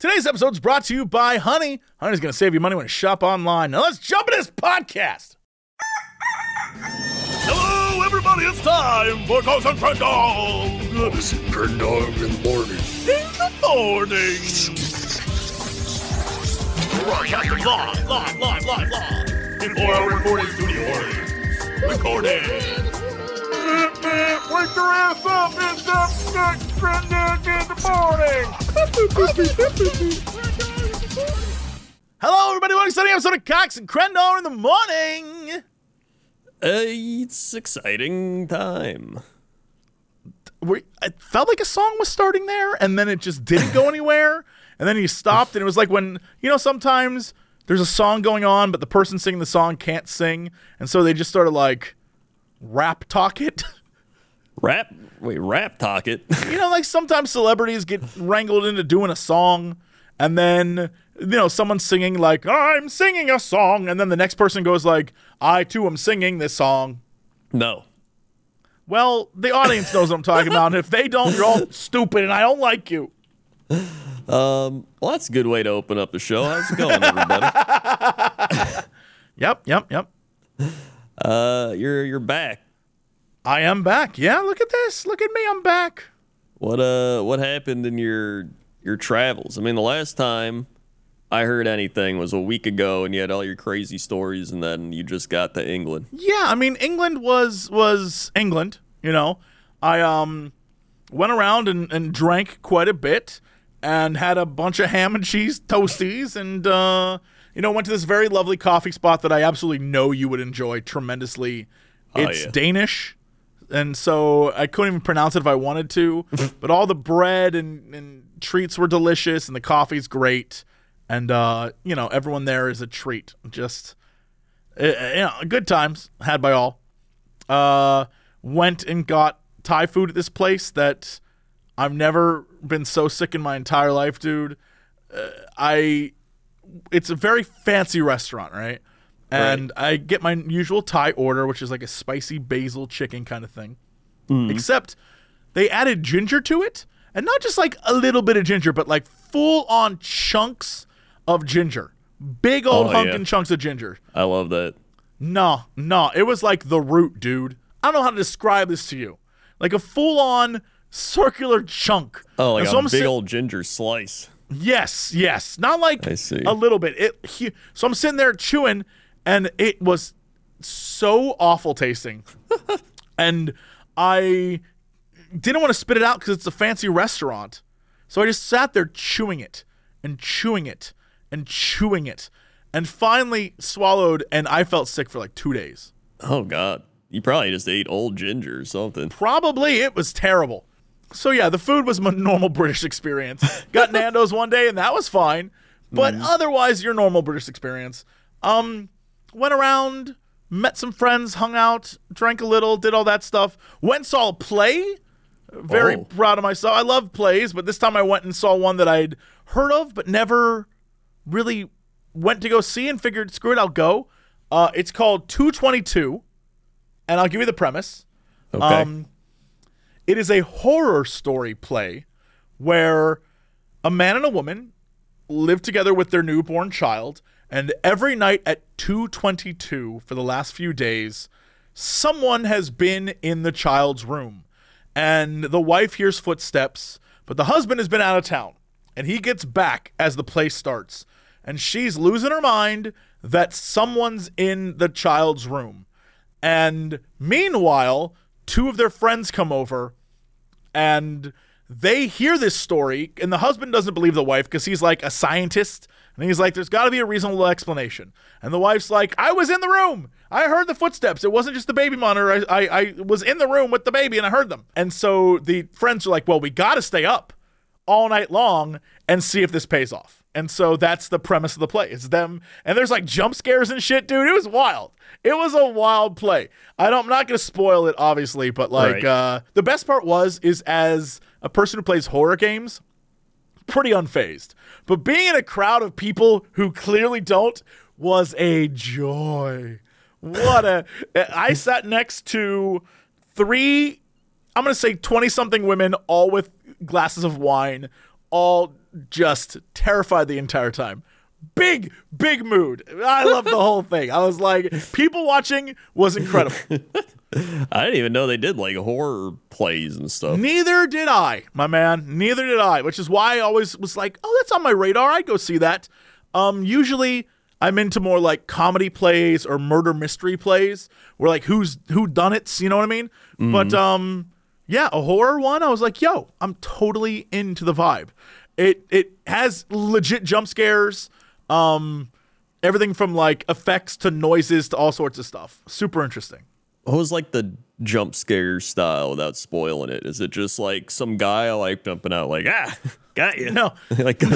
Today's episode is brought to you by Honey. Honey's going to save you money when you shop online. Now let's jump into this podcast. Hello, everybody. It's time for Ghost and Trend Dog. Ghost and Trend Dog in the morning. In the morning. Broadcasting live. In 4-hour recording studio. Wake your ass up, it's the Trend Dog in the morning. Hello, everybody. Welcome to the episode of Cox and Trend Dog in the morning. It's exciting time. It felt like a song was starting there, and then it just didn't go anywhere, and then you stopped, and it was like when, you know, sometimes there's a song going on, but the person singing the song can't sing, and so they just sort of like rap talk it. Rap talk it? You know, like sometimes celebrities get wrangled into doing a song, and then, you know, someone's singing like, I'm singing a song. And then the next person goes like, I too am singing this song. No. Well, the audience knows what I'm talking about. And if they don't, you're all stupid and I don't like you. Well, that's a good way to open up the show. How's it going, everybody? Yep. You're back. I am back. Yeah, look at this. Look at me. I'm back. What happened in your travels? I mean, the last time I heard anything was a week ago, and you had all your crazy stories, and then you just got to England. Yeah, I mean, England was England, you know. I went around and drank quite a bit and had a bunch of ham and cheese toasties and, you know, went to this very lovely coffee spot that I absolutely know you would enjoy tremendously. It's Danish, and so I couldn't even pronounce it if I wanted to, but all the bread and treats were delicious, and the coffee's great. And, you know, everyone there is a treat. Just, you know, good times had by all. Went and got Thai food at this place that I've never been so sick in my entire life, dude. It's a very fancy restaurant, right? And I get my usual Thai order, which is like a spicy basil chicken kind of thing. Except they added ginger to it. And not just like a little bit of ginger, but like full-on chunks of ginger. Big old hunkin' chunks of ginger. I love that. No. It was like the root, dude. I don't know how to describe this to you. Like a full-on circular chunk. Oh, like a big old ginger slice. Yes. Not like a little bit. So I'm sitting there chewing, and it was so awful tasting. And I didn't want to spit it out because it's a fancy restaurant. So I just sat there chewing it, and finally swallowed, and I felt sick for like 2 days. Oh, God. You probably just ate old ginger or something. Probably. It was terrible. So, yeah, the food was my normal British experience. Got Nando's one day, and that was fine. But otherwise, your normal British experience. Went around, met some friends, hung out, drank a little, did all that stuff. Went and saw a play. Very proud of myself. I love plays, but this time I went and saw one that I'd heard of but never really went to go see and figured, screw it, I'll go. It's called 222, and I'll give you the premise. Okay. It is a horror story play where a man and a woman live together with their newborn child, and every night at 222 for the last few days, someone has been in the child's room. And the wife hears footsteps, but the husband has been out of town, and he gets back as the play starts. And she's losing her mind that someone's in the child's room. And meanwhile, two of their friends come over, and they hear this story, and the husband doesn't believe the wife because he's like a scientist, and he's like, there's got to be a reasonable explanation. And the wife's like, I was in the room. I heard the footsteps. It wasn't just the baby monitor. I was in the room with the baby, and I heard them. And so the friends are like, well, we got to stay up all night long and see if this pays off. And so that's the premise of the play. It's them. And there's like jump scares and shit, dude. It was wild. It was a wild play. I'm not going to spoil it, obviously, but like the best part is as a person who plays horror games, pretty unfazed. But being in a crowd of people who clearly don't was a joy. I sat next to three, I'm going to say 20-something women, all with glasses of wine, all just terrified the entire time. Big mood. I love the whole thing. I was like, people watching was incredible. I didn't even know they did like horror plays and stuff. Neither did I, my man. Neither did I, which is why I always was like, oh, that's on my radar. I'd go see that. Usually I'm into more like comedy plays or murder mystery plays where like who done it, you know what I mean? Mm-hmm. But yeah, a horror one, I was like, yo, I'm totally into the vibe. It has legit jump scares. Everything from like effects to noises to all sorts of stuff. Super interesting. What was like the jump scare style without spoiling it? Is it just like some guy like jumping out like, ah, got you? No, like, no.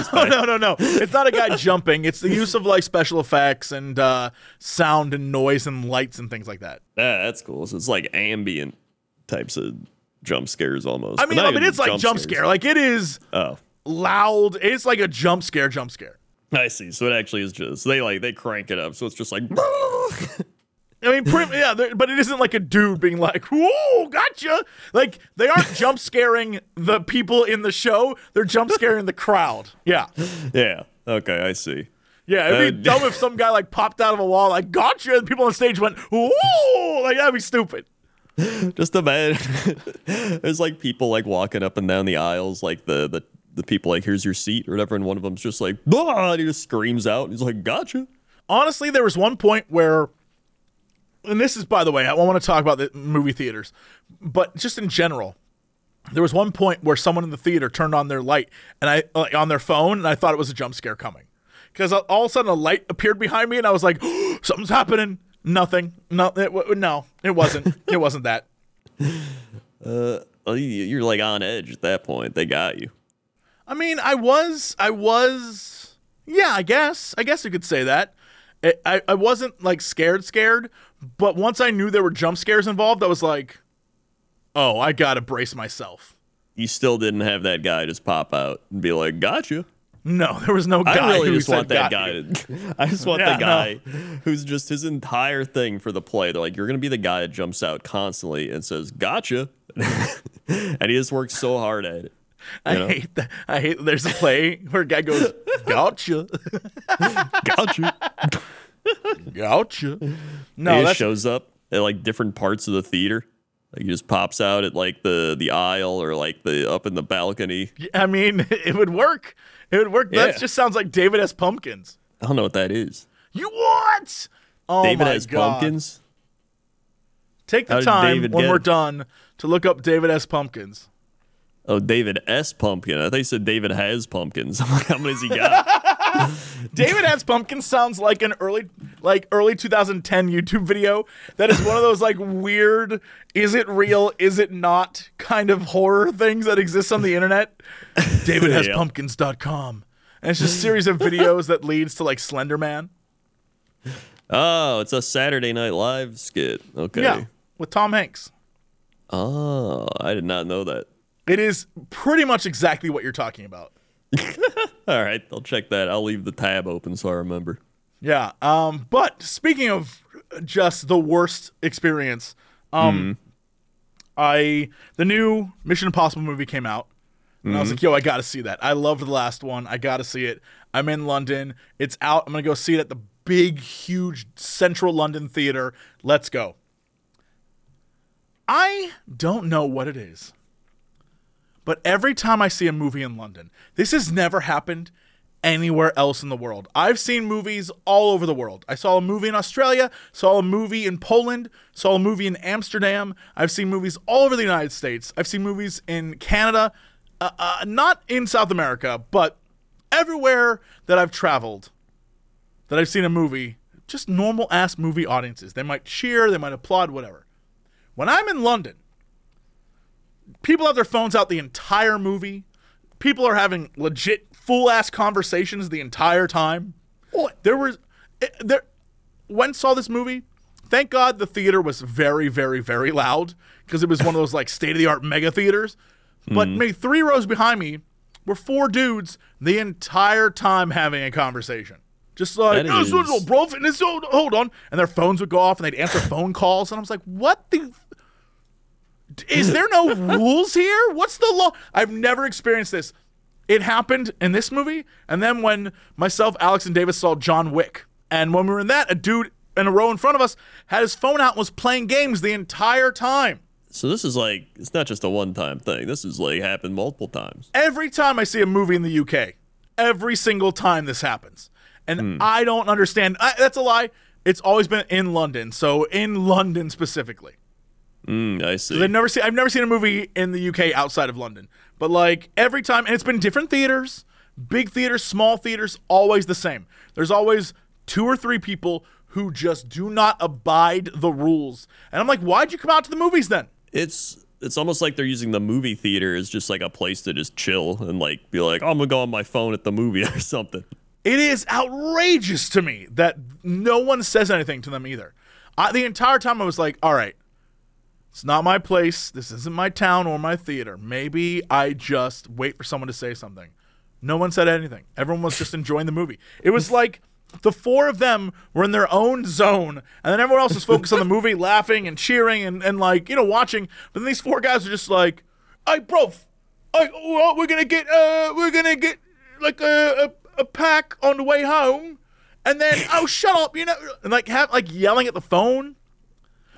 It's not a guy jumping. It's the use of like special effects and sound and noise and lights and things like that. Yeah, that's cool. So it's like ambient types of jump scares almost. I mean, it's like jump scare. Like it is loud. It's like a jump scare. I see. So it actually is just they crank it up. So it's just like, I mean, but it isn't like a dude being like, "Whoa, gotcha!" Like they aren't jump scaring the people in the show; they're jump scaring the crowd. Yeah. Yeah. Okay, I see. Yeah, it'd be dumb if some guy like popped out of a wall like "Gotcha!" and people on stage went "Whoa!" Like that'd be stupid. Just imagine. There's like people like walking up and down the aisles, like the people like, here's your seat or whatever, and one of them's just like, bah! And he just screams out, and he's like, gotcha. Honestly, there was one point where, and this is, by the way, I want to talk about the movie theaters, but just in general, there was one point where someone in the theater turned on their light and on their phone, and I thought it was a jump scare coming. Because all of a sudden, a light appeared behind me, and I was like, oh, something's happening. Nothing. No, it wasn't. It wasn't that. You're like on edge at that point. They got you. I mean, I was, yeah, I guess you could say that. I wasn't like scared, but once I knew there were jump scares involved, I was like, oh, I gotta brace myself. You still didn't have that guy just pop out and be like, gotcha. No, there was no guy. I just want the guy who's just his entire thing for the play. They're like, you're going to be the guy that jumps out constantly and says, gotcha. And he just works so hard at it. I hate that. I hate there's a play where a guy goes, gotcha. Gotcha. No, he just shows up at like different parts of the theater. Like he just pops out at like the aisle or like the up in the balcony. I mean, it would work. It would work. Yeah. That just sounds like David S. Pumpkins. I don't know what that is. You what? Oh, David S. Pumpkins? Take the time when we're done to look up David S. Pumpkins. Oh, David S. Pumpkin. I thought you said David has pumpkins. I'm like, how many has he got? David has pumpkins sounds like an early 2010 YouTube video that is one of those like weird, is it real, is it not kind of horror things that exist on the internet. DavidHasPumpkins.com. And it's just a series of videos that leads to like Slender Man. Oh, it's a Saturday Night Live skit. Okay. Yeah, with Tom Hanks. Oh, I did not know that. It is pretty much exactly what you're talking about. All right, I'll check that. I'll leave the tab open so I remember. Yeah, but speaking of just the worst experience, the new Mission Impossible movie came out, and I was like, yo, I got to see that. I loved the last one. I got to see it. I'm in London. It's out. I'm going to go see it at the big, huge central London theater. Let's go. I don't know what it is. But every time I see a movie in London, this has never happened anywhere else in the world. I've seen movies all over the world. I saw a movie in Australia, saw a movie in Poland, saw a movie in Amsterdam. I've seen movies all over the United States. I've seen movies in Canada, not in South America, but everywhere that I've traveled, that I've seen a movie, just normal-ass movie audiences. They might cheer, they might applaud, whatever. When I'm in London, people have their phones out the entire movie. People are having legit full-ass conversations the entire time. When saw this movie, thank God the theater was very, very, very loud because it was one of those like state-of-the-art mega theaters. But maybe three rows behind me were four dudes the entire time having a conversation. Just like, bro, hold on. And their phones would go off and they'd answer phone calls. And I was like, what the... Is there no rules here? What's the law? I've never experienced this. It happened in this movie, and then when myself, Alex, and David saw John Wick. And when we were in that, a dude in a row in front of us had his phone out and was playing games the entire time. So this is like, it's not just a one-time thing. This is like happened multiple times. Every time I see a movie in the UK, every single time this happens. And I don't understand. That's a lie. It's always been in London. So in London specifically. I see. So I've never seen a movie in the UK outside of London. But like every time, and it's been different theaters, big theaters, small theaters, always the same. There's always two or three people who just do not abide the rules. And I'm like, why'd you come out to the movies then? It's almost like they're using the movie theater as just like a place to just chill and like be like, oh, I'm going to go on my phone at the movie or something. It is outrageous to me that no one says anything to them either. The entire time I was like, all right, it's not my place. This isn't my town or my theater. Maybe I just wait for someone to say something. No one said anything. Everyone was just enjoying the movie. It was like the four of them were in their own zone, and then everyone else was focused on the movie, laughing and cheering and like, you know, watching. But then these four guys are just like, hey, bro, we're going to get like a pack on the way home, and then oh, shut up, you know, and like have like yelling at the phone.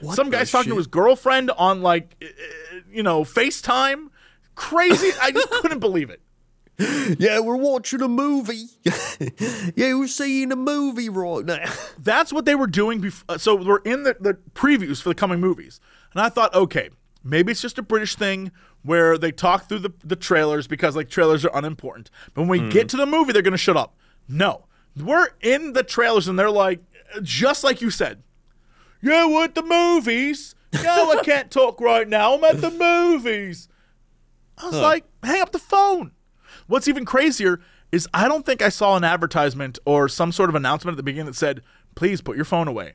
What some guy's talking to his girlfriend on like you know, FaceTime. Crazy. I just couldn't believe it. Yeah, we're watching a movie. Yeah, we're seeing a movie right now. That's what they were doing before. So we're in the previews for the coming movies, and I thought, okay, maybe it's just a British thing where they talk through the trailers because like trailers are unimportant. But when we get to the movie, they're going to shut up. No, we're in the trailers and they're like, just like you said, you're at the movies. No, I can't talk right now. I'm at the movies. I was like, hang up the phone. What's even crazier is I don't think I saw an advertisement or some sort of announcement at the beginning that said, please put your phone away.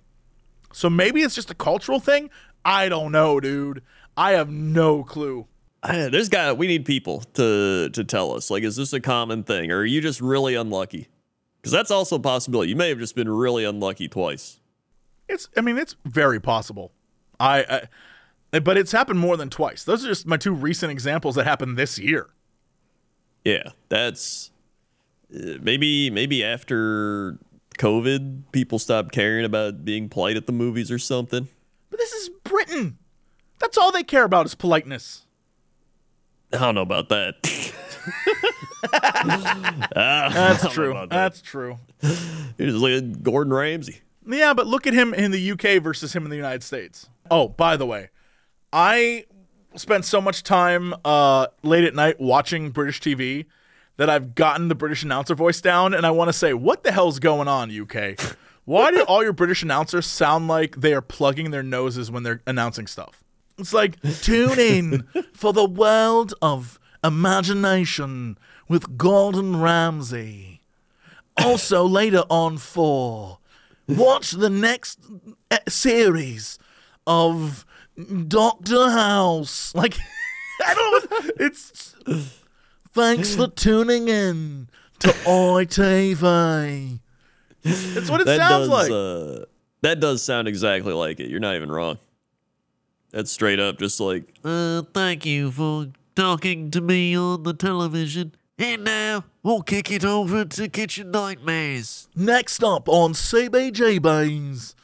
So maybe it's just a cultural thing. I don't know, dude. I have no clue. There's got, we need people to tell us, like, is this a common thing or are you just really unlucky? Because that's also a possibility. You may have just been really unlucky twice. It's very possible. But it's happened more than twice. Those are just my two recent examples that happened this year. Yeah, that's maybe after COVID, people stopped caring about being polite at the movies or something. But this is Britain. That's all they care about is politeness. I don't know about that. That's true. That's true. Here's like Gordon Ramsay. Yeah, but look at him in the UK versus him in the United States. Oh, by the way, I spent so much time late at night watching British TV that I've gotten the British announcer voice down, and I want to say, what the hell's going on, UK? Why do all your British announcers sound like they are plugging their noses when they're announcing stuff? It's like, tune in for the world of imagination with Gordon Ramsay. Also, later on for watch the next series of Dr. House. Like, I don't know. It's thanks for tuning in to ITV. That's what it sounds like. That does sound exactly like it. You're not even wrong. That's straight up just like, thank you for talking to me on the television. And now, we'll kick it over to Kitchen Nightmares. Next up on CBGB's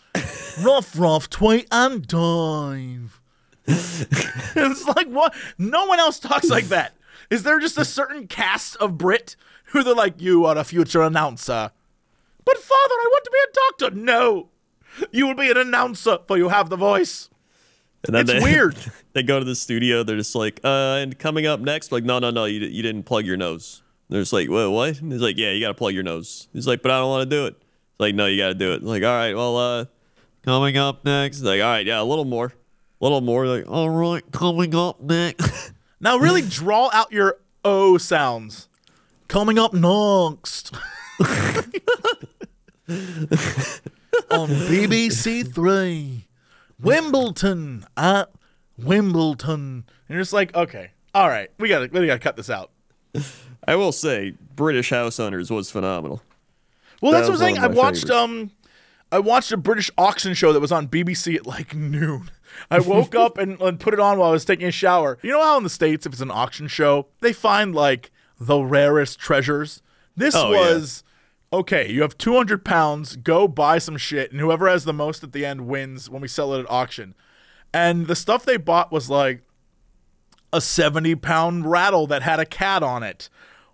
Ruff Ruff Tweet and Dive. It's like, what? No one else talks like that. Is there just a certain cast of Brit who they're like, you are a future announcer? But father, I want to be a doctor. No, you will be an announcer, for you have the voice. And then it's weird. They go to the studio. They're just like, and coming up next, like, no, you didn't plug your nose. They're just like, wait, what? And he's like, yeah, you got to plug your nose. He's like, but I don't want to do it. He's like, no, you got to do it. Like, all right, well, coming up next. He's like, all right, yeah, a little more. Like, all right, coming up next. Now really draw out your O sounds. Coming up next. On BBC 3. Wimbledon at Wimbledon. And you're just like, okay, all right, we gotta cut this out. I will say, British House Hunters was phenomenal. Well, that's what I'm saying. I watched a British auction show that was on BBC at like noon. I woke up and put it on while I was taking a shower. You know how in the States, if it's an auction show, they find like the rarest treasures. This was, okay, you have 200 pounds, go buy some shit, and whoever has the most at the end wins when we sell it at auction. And the stuff they bought was like a 70-pound rattle that had a cat on it,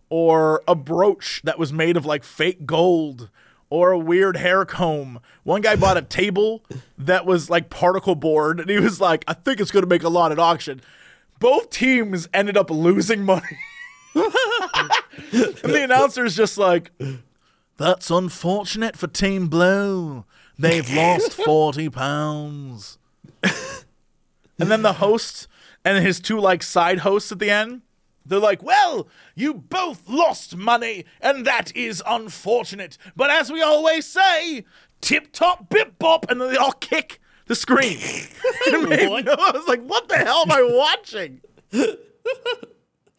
or a brooch that was made of like fake gold, or a weird hair comb. One guy bought a table that was like particle board, and he was like, I think it's going to make a lot at auction. Both teams ended up losing money. And the announcer's just like, that's unfortunate for Team Blue. They've lost 40 pounds. And then the host and his two like side hosts at the end, they're like, well, you both lost money, and that is unfortunate. But as we always say, tip-top, bip-bop, and then they all kick the screen. I was like, what the hell am I watching?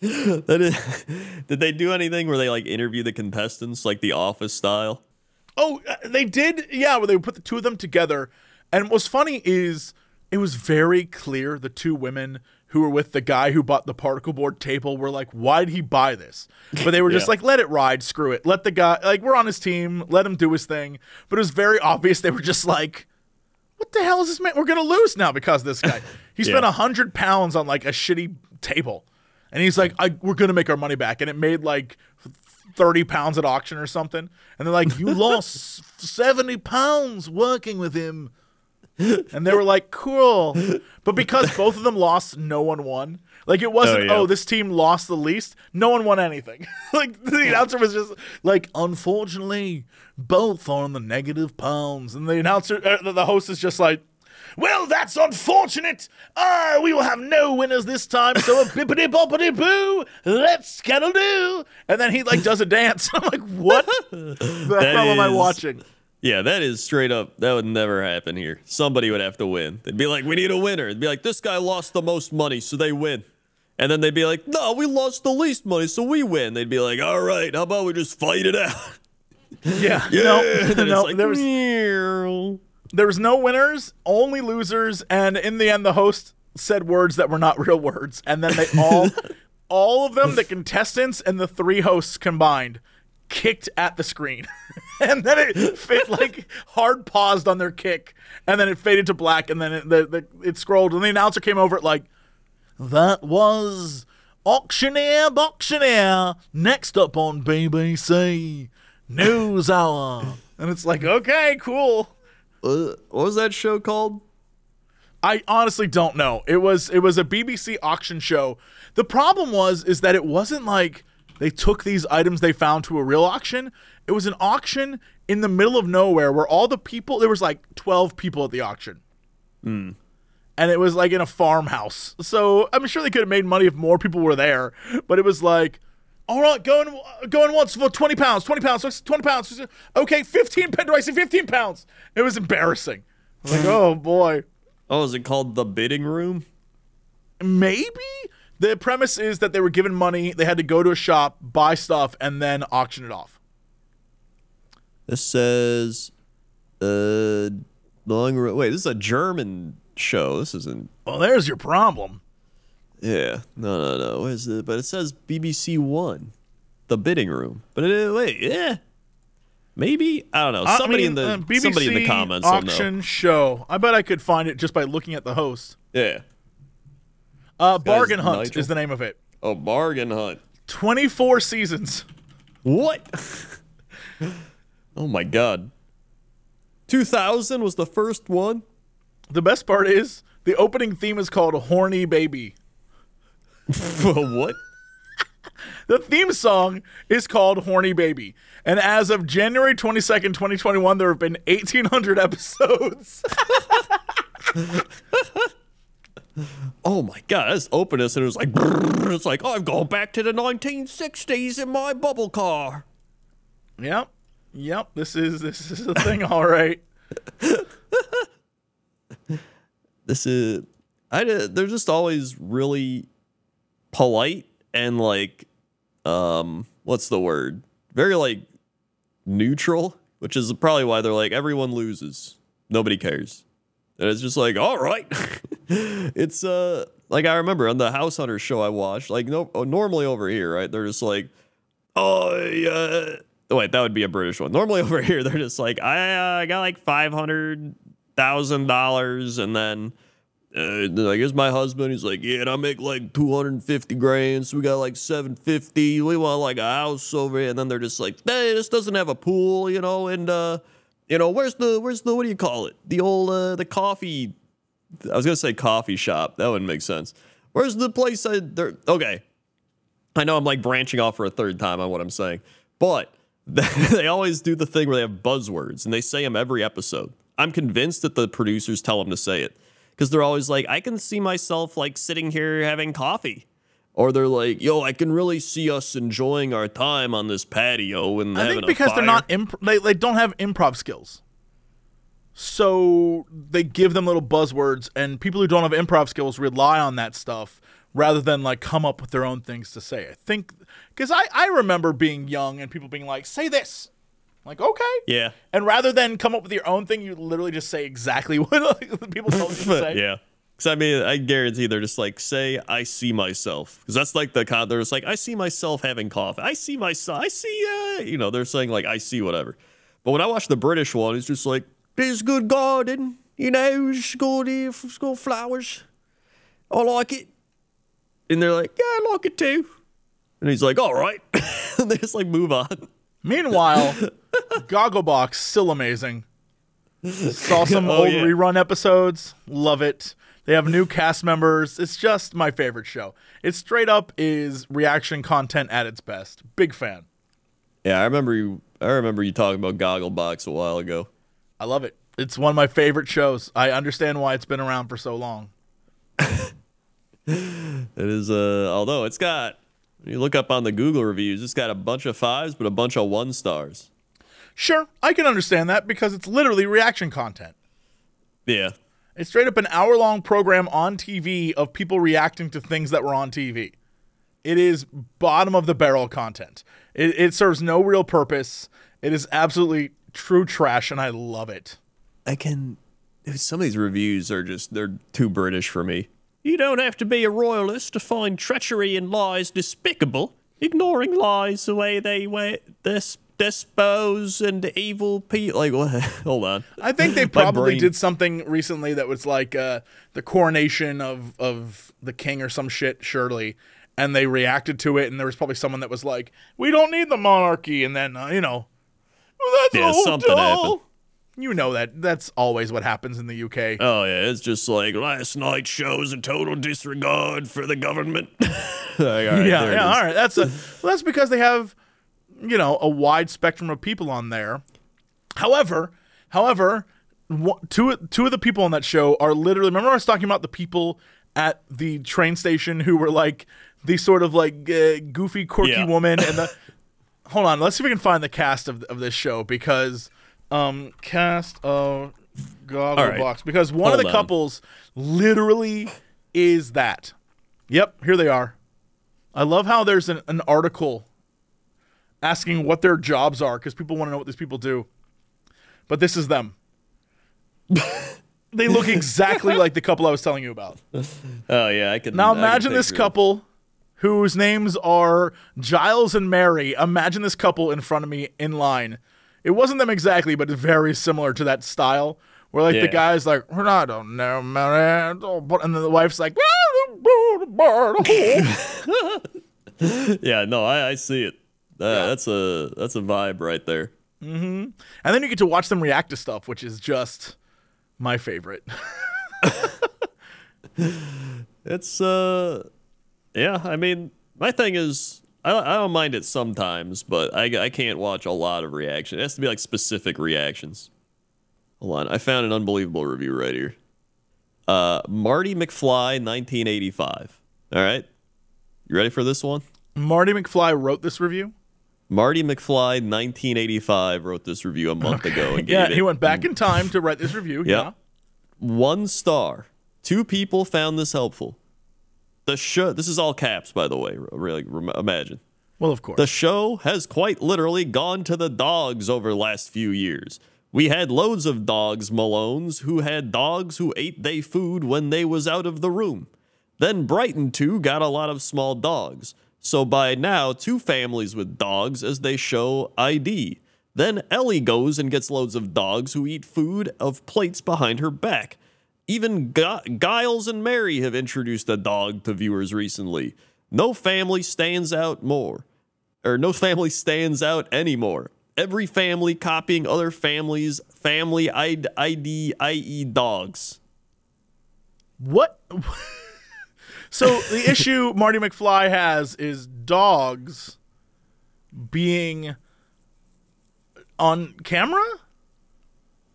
Did they do anything where they like interview the contestants, like The Office style? Oh, they did, yeah, where they put the two of them together. And what's funny is it was very clear the two women who were with the guy who bought the particle board table were like, why did he buy this? But they were just like, let it ride, screw it. Let the guy, like, we're on his team, let him do his thing. But it was very obvious they were just like, what the hell is this man? We're going to lose now because this guy. He spent 100 pounds on like a shitty table. And he's like, we're going to make our money back. And it made like 30 pounds at auction or something. And they're like, you lost 70 pounds working with him. And they were like, cool. But because both of them lost, no one won. Like, it wasn't, this team lost the least. No one won anything. Like, the announcer was just like, unfortunately, both are on the negative pounds. And the announcer, the host is just like, well, that's unfortunate. We will have no winners this time. So a bippity boppity boo. Let's scuttle do. And then he like does a dance. I'm like, what the hell am I watching? Yeah, that is straight up. That would never happen here. Somebody would have to win. They'd be like, we need a winner. It'd be like, this guy lost the most money, so they win. And then they'd be like, no, we lost the least money, so we win. They'd be like, all right, how about we just fight it out? Yeah. There was no winners, only losers. And in the end, the host said words that were not real words. And then they all of them, the contestants and the three hosts combined, kicked at the screen. And then it fit, like, hard paused on their kick, and then it faded to black, and then it scrolled, and the announcer came over it like, that was Auctioneer Boxioneer, next up on BBC News Hour. And it's like, okay, cool. What was that show called? I honestly don't know. It was a BBC auction show. The problem is that it wasn't like they took these items they found to a real auction. It was an auction in the middle of nowhere where all the people, there was like 12 people at the auction. Mm. And it was like in a farmhouse. So I'm sure they could have made money if more people were there. But it was like, all right, going once for 20 pounds, 20 pounds, 20 pounds. Okay, 15 pounds. Do I see 15 pounds? It was embarrassing. I was like, oh, boy. Oh, is it called The Bidding Room? Maybe? The premise is that they were given money. They had to go to a shop, buy stuff, and then auction it off. This says, wait, this is a German show. This isn't. Well, there's your problem. Yeah. No. What is it? But it says BBC One, The Bidding Room. But maybe. I don't know. Somebody in the comments will know. Auction show. I bet I could find it just by looking at the host. Yeah. Bargain Hunt is the name of it. Oh, Bargain Hunt. 24 seasons. What? Oh my God. 2000 was the first one. The best part is the opening theme is called Horny Baby. What? The theme song is called Horny Baby. And as of January 22nd, 2021, there have been 1,800 episodes. Oh my God, I just opened this and it was like, it's like, I've gone back to the 1960s in my bubble car. Yep, this is a thing, all right. They're just always really polite and like, what's the word? Very like neutral, which is probably why they're like everyone loses, nobody cares. And it's just like, all right. It's like I remember on the House Hunters show I watched, like, no, normally over here, right, they're just like, oh yeah, wait, that would be a British one. Normally over here they're just like, I got like $500,000, and then like, here's my husband, he's like, yeah, and I make like 250 grand, so we got like 750, we want like a house over here. And then they're just like, hey, this doesn't have a pool, you know, and you know, where's the what do you call it, the old the coffee, I was gonna say coffee shop, that wouldn't make sense, where's the place okay, I know I'm like branching off for a third time on what I'm saying, but they always do the thing where they have buzzwords and they say them every episode. I'm convinced that the producers tell them to say it, because they're always like, I can see myself like sitting here having coffee. Or they're like, yo, I can really see us enjoying our time on this patio. And I think because they're not they don't have improv skills. So they give them little buzzwords, and people who don't have improv skills rely on that stuff rather than like come up with their own things to say. I think because I remember being young and people being like, say this. Like, okay. Yeah. And rather than come up with your own thing, you literally just say exactly what people told you to say. Yeah. Because, I mean, I guarantee they're just like, say, I see myself. Because that's like the they're just like, I see myself having coffee. I see myself. I see, you know, they're saying like, I see whatever. But when I watch the British one, it's just like, there's a good garden, you know, it's got flowers. I like it. And they're like, yeah, I like it too. And he's like, all right. And they just like move on. Meanwhile, Gogglebox, still amazing. Saw some old rerun episodes. Love it. They have new cast members. It's just my favorite show. It straight up is reaction content at its best. Big fan. Yeah, I remember you talking about Gogglebox a while ago. I love it. It's one of my favorite shows. I understand why it's been around for so long. It is, although it's got... You look up on the Google reviews, it's got a bunch of 5s, but a bunch of 1 stars. Sure, I can understand that because it's literally reaction content. Yeah. It's straight up an hour-long program on TV of people reacting to things that were on TV. It is bottom-of-the-barrel content. It serves no real purpose. It is absolutely true trash, and I love it. Some of these reviews are just, they're too British for me. You don't have to be a royalist to find treachery and lies despicable. Ignoring lies the way they dispose and evil people. Like, what? Hold on. I think they probably did something recently that was like the coronation of the king or some shit, surely. And they reacted to it, and there was probably someone that was like, we don't need the monarchy. And then, you know, well, that's all something happened. You know that's always what happens in the UK. Oh, yeah, it's just like, last night shows a total disregard for the government. Like, all right, yeah, all right. That's because they have, you know, a wide spectrum of people on there. However, two of the people on that show are literally, remember I was talking about the people at the train station who were like, the sort of like goofy, quirky woman. And the, hold on, let's see if we can find the cast of this show, because... cast of Gogglebox, right. Because one Hold of the on. Couples literally is that. Yep, here they are. I love how there's an article asking what their jobs are, because people want to know what these people do. But this is them. They look exactly like the couple I was telling you about. Oh yeah, I could. Now imagine this couple whose names are Giles and Mary. Imagine this couple in front of me in line. It wasn't them exactly, but very similar to that style, where like the guy's like, I don't know, man, and then the wife's like, yeah, no, I see it. Yeah. That's a vibe right there. Mm-hmm. And then you get to watch them react to stuff, which is just my favorite. It's yeah. I mean, my thing is. I don't mind it sometimes, but I can't watch a lot of reaction. It has to be like specific reactions. Hold on. I found an unbelievable review right here. Marty McFly, 1985. All right. You ready for this one? Marty McFly wrote this review? Marty McFly, 1985, wrote this review a month ago. And yeah, he went back in time to write this review. Yeah. 1 star. 2 people found this helpful. The show, this is all caps, by the way, really, imagine. Well, of course. The show has quite literally gone to the dogs over the last few years. We had loads of dogs, Malones, who had dogs who ate they food when they was out of the room. Then Brighton, too, got a lot of small dogs. So by now, two families with dogs as they show ID. Then Ellie goes and gets loads of dogs who eat food of plates behind her back. Even Giles and Mary have introduced a dog to viewers recently. No family stands out more. Or no family stands out anymore. Every family copying other families' family ID, i.e. dogs. What? So the issue Marty McFly has is dogs being on camera?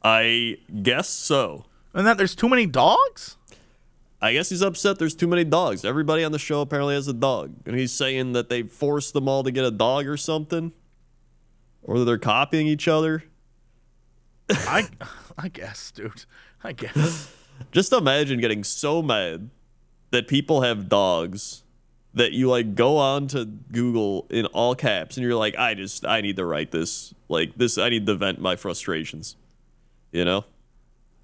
I guess so. And that there's too many dogs? I guess he's upset there's too many dogs. Everybody on the show apparently has a dog. And he's saying that they forced them all to get a dog or something. Or that they're copying each other. I guess, dude. I guess. Just imagine getting so mad that people have dogs that you like go on to Google in all caps and you're like, I need to write this. Like this, I need to vent my frustrations. You know?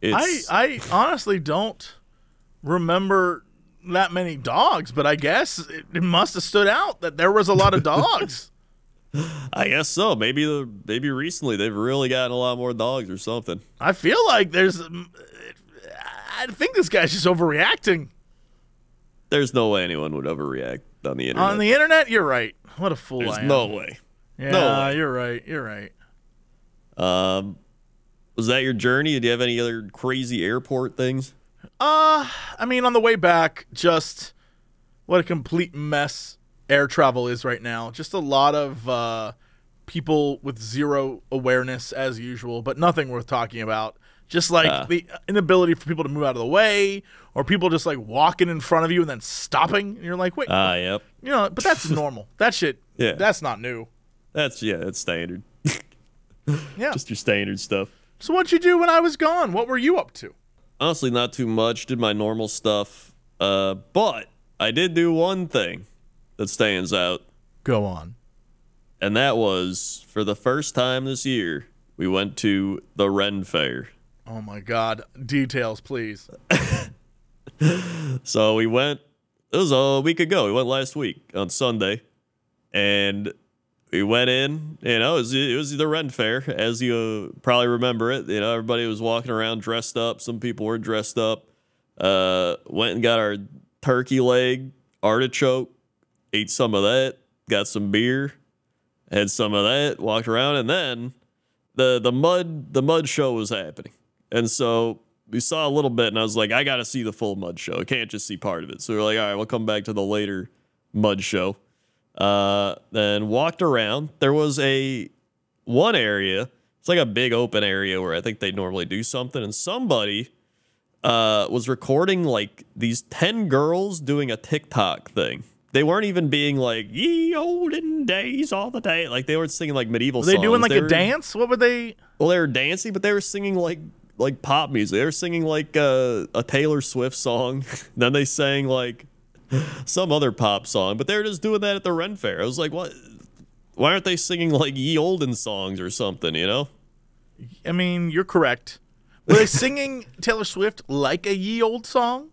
I honestly don't remember that many dogs, but I guess it must have stood out that there was a lot of dogs. I guess so. Maybe recently they've really gotten a lot more dogs or something. I feel like I think this guy's just overreacting. There's no way anyone would overreact on the internet. On the internet, you're right. What a fool I am. There's no way. Yeah, no way. You're right. You're right. Was that your journey? Did you have any other crazy airport things? I mean, on the way back, just what a complete mess air travel is right now. Just a lot of people with zero awareness as usual, but nothing worth talking about. Just like the inability for people to move out of the way, or people just like walking in front of you and then stopping. And you're like, wait. Yep. You know, but that's normal. That shit, yeah. That's not new. That's standard. Yeah. Just your standard stuff. So what'd you do when I was gone? What were you up to? Honestly, not too much. Did my normal stuff. But I did do one thing that stands out. Go on. And that was, for the first time this year, we went to the Renn Faire. Oh my God. Details, please. So we went, it was a week ago. We went last week on Sunday. And we went in, you know, it was the Renn Faire, as you probably remember it. You know, everybody was walking around dressed up. Some people were dressed up. Went and got our turkey leg, artichoke, ate some of that, got some beer, had some of that, walked around, and then the mud show was happening. And so we saw a little bit, and I was like, I got to see the full Mud Show. I can't just see part of it. So we're like, all right, we'll come back to the later Mud Show. Then walked around. There was one area. It's like a big open area where I think they normally do something. And somebody was recording like these 10 girls doing a TikTok thing. They weren't even being like, ye olden days all the day. Like they were singing like medieval songs. Were they doing like a dance? What were they? Well, they were dancing, but they were singing like pop music. They were singing like a Taylor Swift song. Then they sang like some other pop song, but they were just doing that at the Renn Faire. I was like, what? Why aren't they singing like ye olden songs or something, you know? I mean, you're correct. Were they singing Taylor Swift like a ye old song?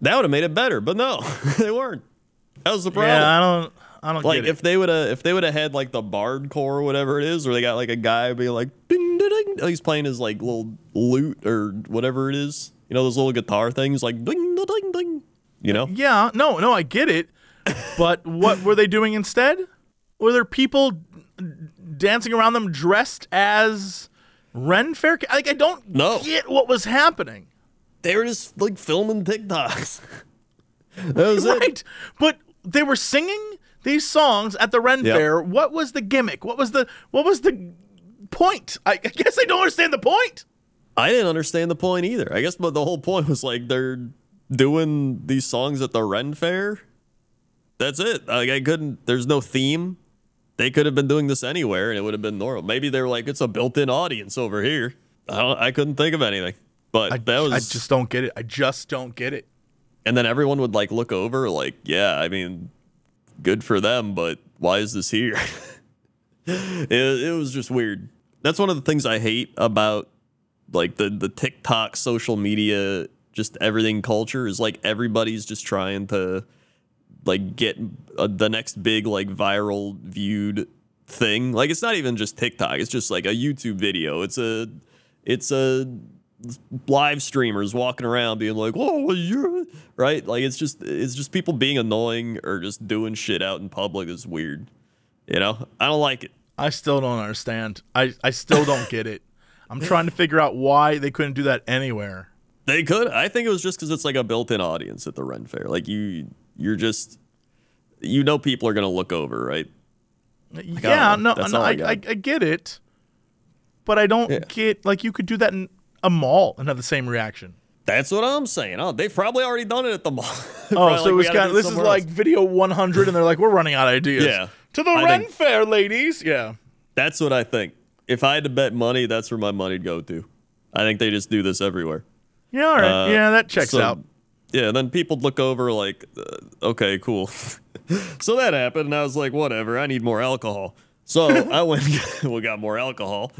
That would have made it better, but no, they weren't. That was the problem. Yeah, I don't like get it. If they would have had like the bard corps or whatever it is, where they got like a guy being like, ding, ding, ding. He's playing his like little lute or whatever it is. You know, those little guitar things like ding, ding, ding, ding. You know? Yeah. No, I get it. But what were they doing instead? Were there people dancing around them dressed as Renn Faire? Like, I don't get what was happening. They were just like filming TikToks. That was right. It. But they were singing these songs at the Renn Faire. What was the gimmick? What was the point? I guess I don't understand the point. I didn't understand the point either. I guess, but the whole point was like they're doing these songs at the Renn Faire. That's it. Like I couldn't. There's no theme. They could have been doing this anywhere, and it would have been normal. Maybe they were like, it's a built-in audience over here. I couldn't think of anything. But I just don't get it. I just don't get it. And then everyone would like look over, like, yeah, I mean, good for them, but why is this here? It was just weird. That's one of the things I hate about like the TikTok social media, just everything culture is like everybody's just trying to like get the next big like viral viewed thing. Like it's not even just TikTok. It's just like a YouTube video. It's a live streamers walking around being like, "Whoa, you're right." Like it's just people being annoying or just doing shit out in public is weird. You know, I don't like it. I still don't understand. I still don't get it. I'm trying to figure out why they couldn't do that anywhere. They could. I think it was just because it's like a built-in audience at the Renn Faire. Like you're just, you know, people are gonna look over, right? Yeah, I get it, but I don't get like you could do that in a mall and have the same reaction. That's what I'm saying. Oh, they've probably already done it at the mall. Oh, so it's kind of this is like video 100, and they're like, we're running out of ideas. Yeah. To the Renn Faire, ladies. Yeah. That's what I think. If I had to bet money, that's where my money'd go to. I think they just do this everywhere. Yeah, all right. Yeah, that checks out. Yeah, and then people look over like, okay, cool. So that happened, and I was like, whatever, I need more alcohol. So I went we got more alcohol.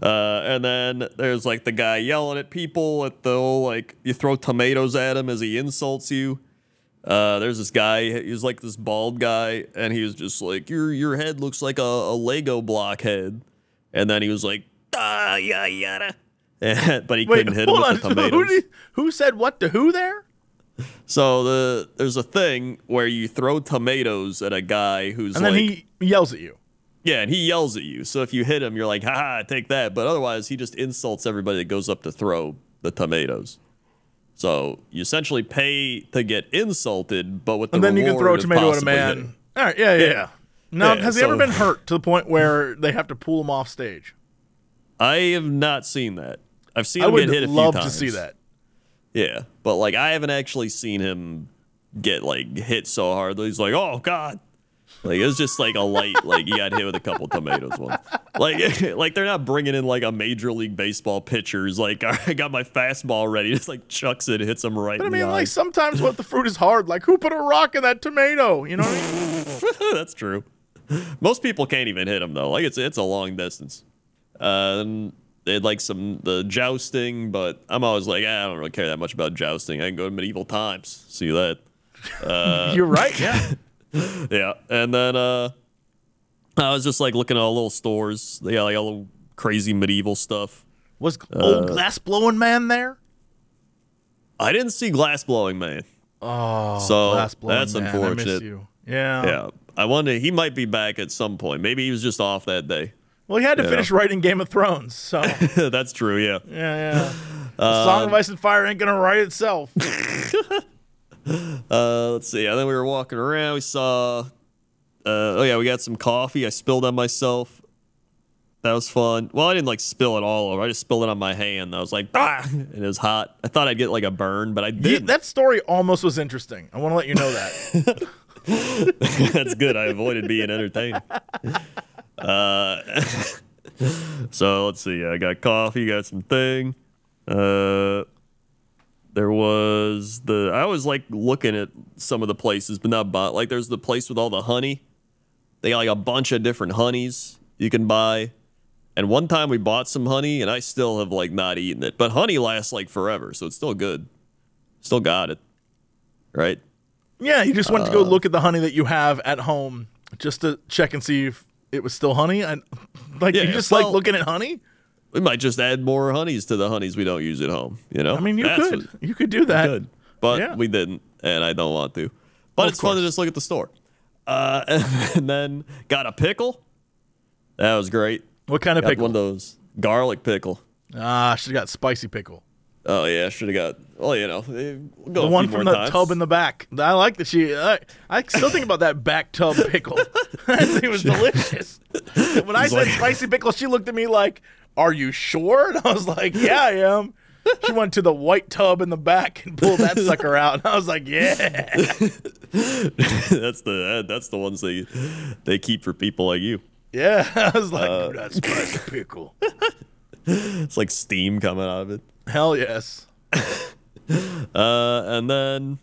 And then there's like the guy yelling at people at the whole, like, you throw tomatoes at him as he insults you. There's this guy, he was like this bald guy, and he was just like, your head looks like a Lego block head. And then he was like, yada, yada. But he couldn't hit him with the tomatoes. Who said what to who there? So there's a thing where you throw tomatoes at a guy who's and like... And then he yells at you. Yeah, and he yells at you. So if you hit him, you're like, ha-ha, take that. But otherwise, he just insults everybody that goes up to throw the tomatoes. So you essentially pay to get insulted, but with the reward. And then you can throw a tomato at a man. All right, yeah. Now, has he ever been hurt to the point where they have to pull him off stage? I have not seen that. I've seen him get hit a few times. I would love to see that. Yeah, but like I haven't actually seen him get like hit so hard that he's like, oh God. Like it was just like a light, like he got hit with a couple tomatoes once. Like they're not bringing in like a Major League Baseball pitcher's like, I got my fastball ready, just like chucks it, hits him right. But I mean, like sometimes what the fruit is hard, like who put a rock in that tomato? You know what I mean? That's true. Most people can't even hit him though. Like it's a long distance. They had like the jousting, but I'm always like, I don't really care that much about jousting. I can go to medieval times. See that. You're right. Yeah. Yeah. And then I was just like looking at all little stores. They got like all little crazy medieval stuff. Was old Glass Blowing Man there? I didn't see Glass Blowing Man. Oh, so Glass Blowing that's Man. Unfortunate. I miss you. Yeah. Yeah. I wonder, he might be back at some point. Maybe he was just off that day. Well, he had to finish writing Game of Thrones, so... That's true, yeah. Yeah. The Song of Ice and Fire ain't going to write itself. Let's see. I think we were walking around. We saw... we got some coffee. I spilled on myself. That was fun. Well, I didn't, like, spill it all over. I just spilled it on my hand. I was like, ah! And it was hot. I thought I'd get, like, a burn, but I didn't. That story almost was interesting. I want to let you know that. That's good. I avoided being entertained. So let's see. I got coffee, got some thing. There was I was like looking at some of the places, but not bought. Like there's the place with all the honey. They got like a bunch of different honeys you can buy. And one time we bought some honey, and I still have like not eaten it. But honey lasts like forever, so it's still good. Still got it, right? Yeah, you just went to go look at the honey that you have at home just to check and see if it was still honey? Like looking at honey? We might just add more honeys to the honeys we don't use at home, you know? I mean, you could do that. But we didn't, and I don't want to. But well, it's fun to just look at the store. And then got a pickle. That was great. What kind of pickle? One of those garlic pickle. Ah, should have got spicy pickle. Oh, yeah, should have got... Well, you know, the one from the tub in the back. I like that she... I still think about that back tub pickle. It was delicious. When I said spicy pickle, she looked at me like, are you sure? And I was like, yeah, I am. She went to the white tub in the back and pulled that sucker out. And I was like, yeah. That's the ones they keep for people like you. Yeah, I was like, that's spicy pickle. It's like steam coming out of it. Hell yes. And then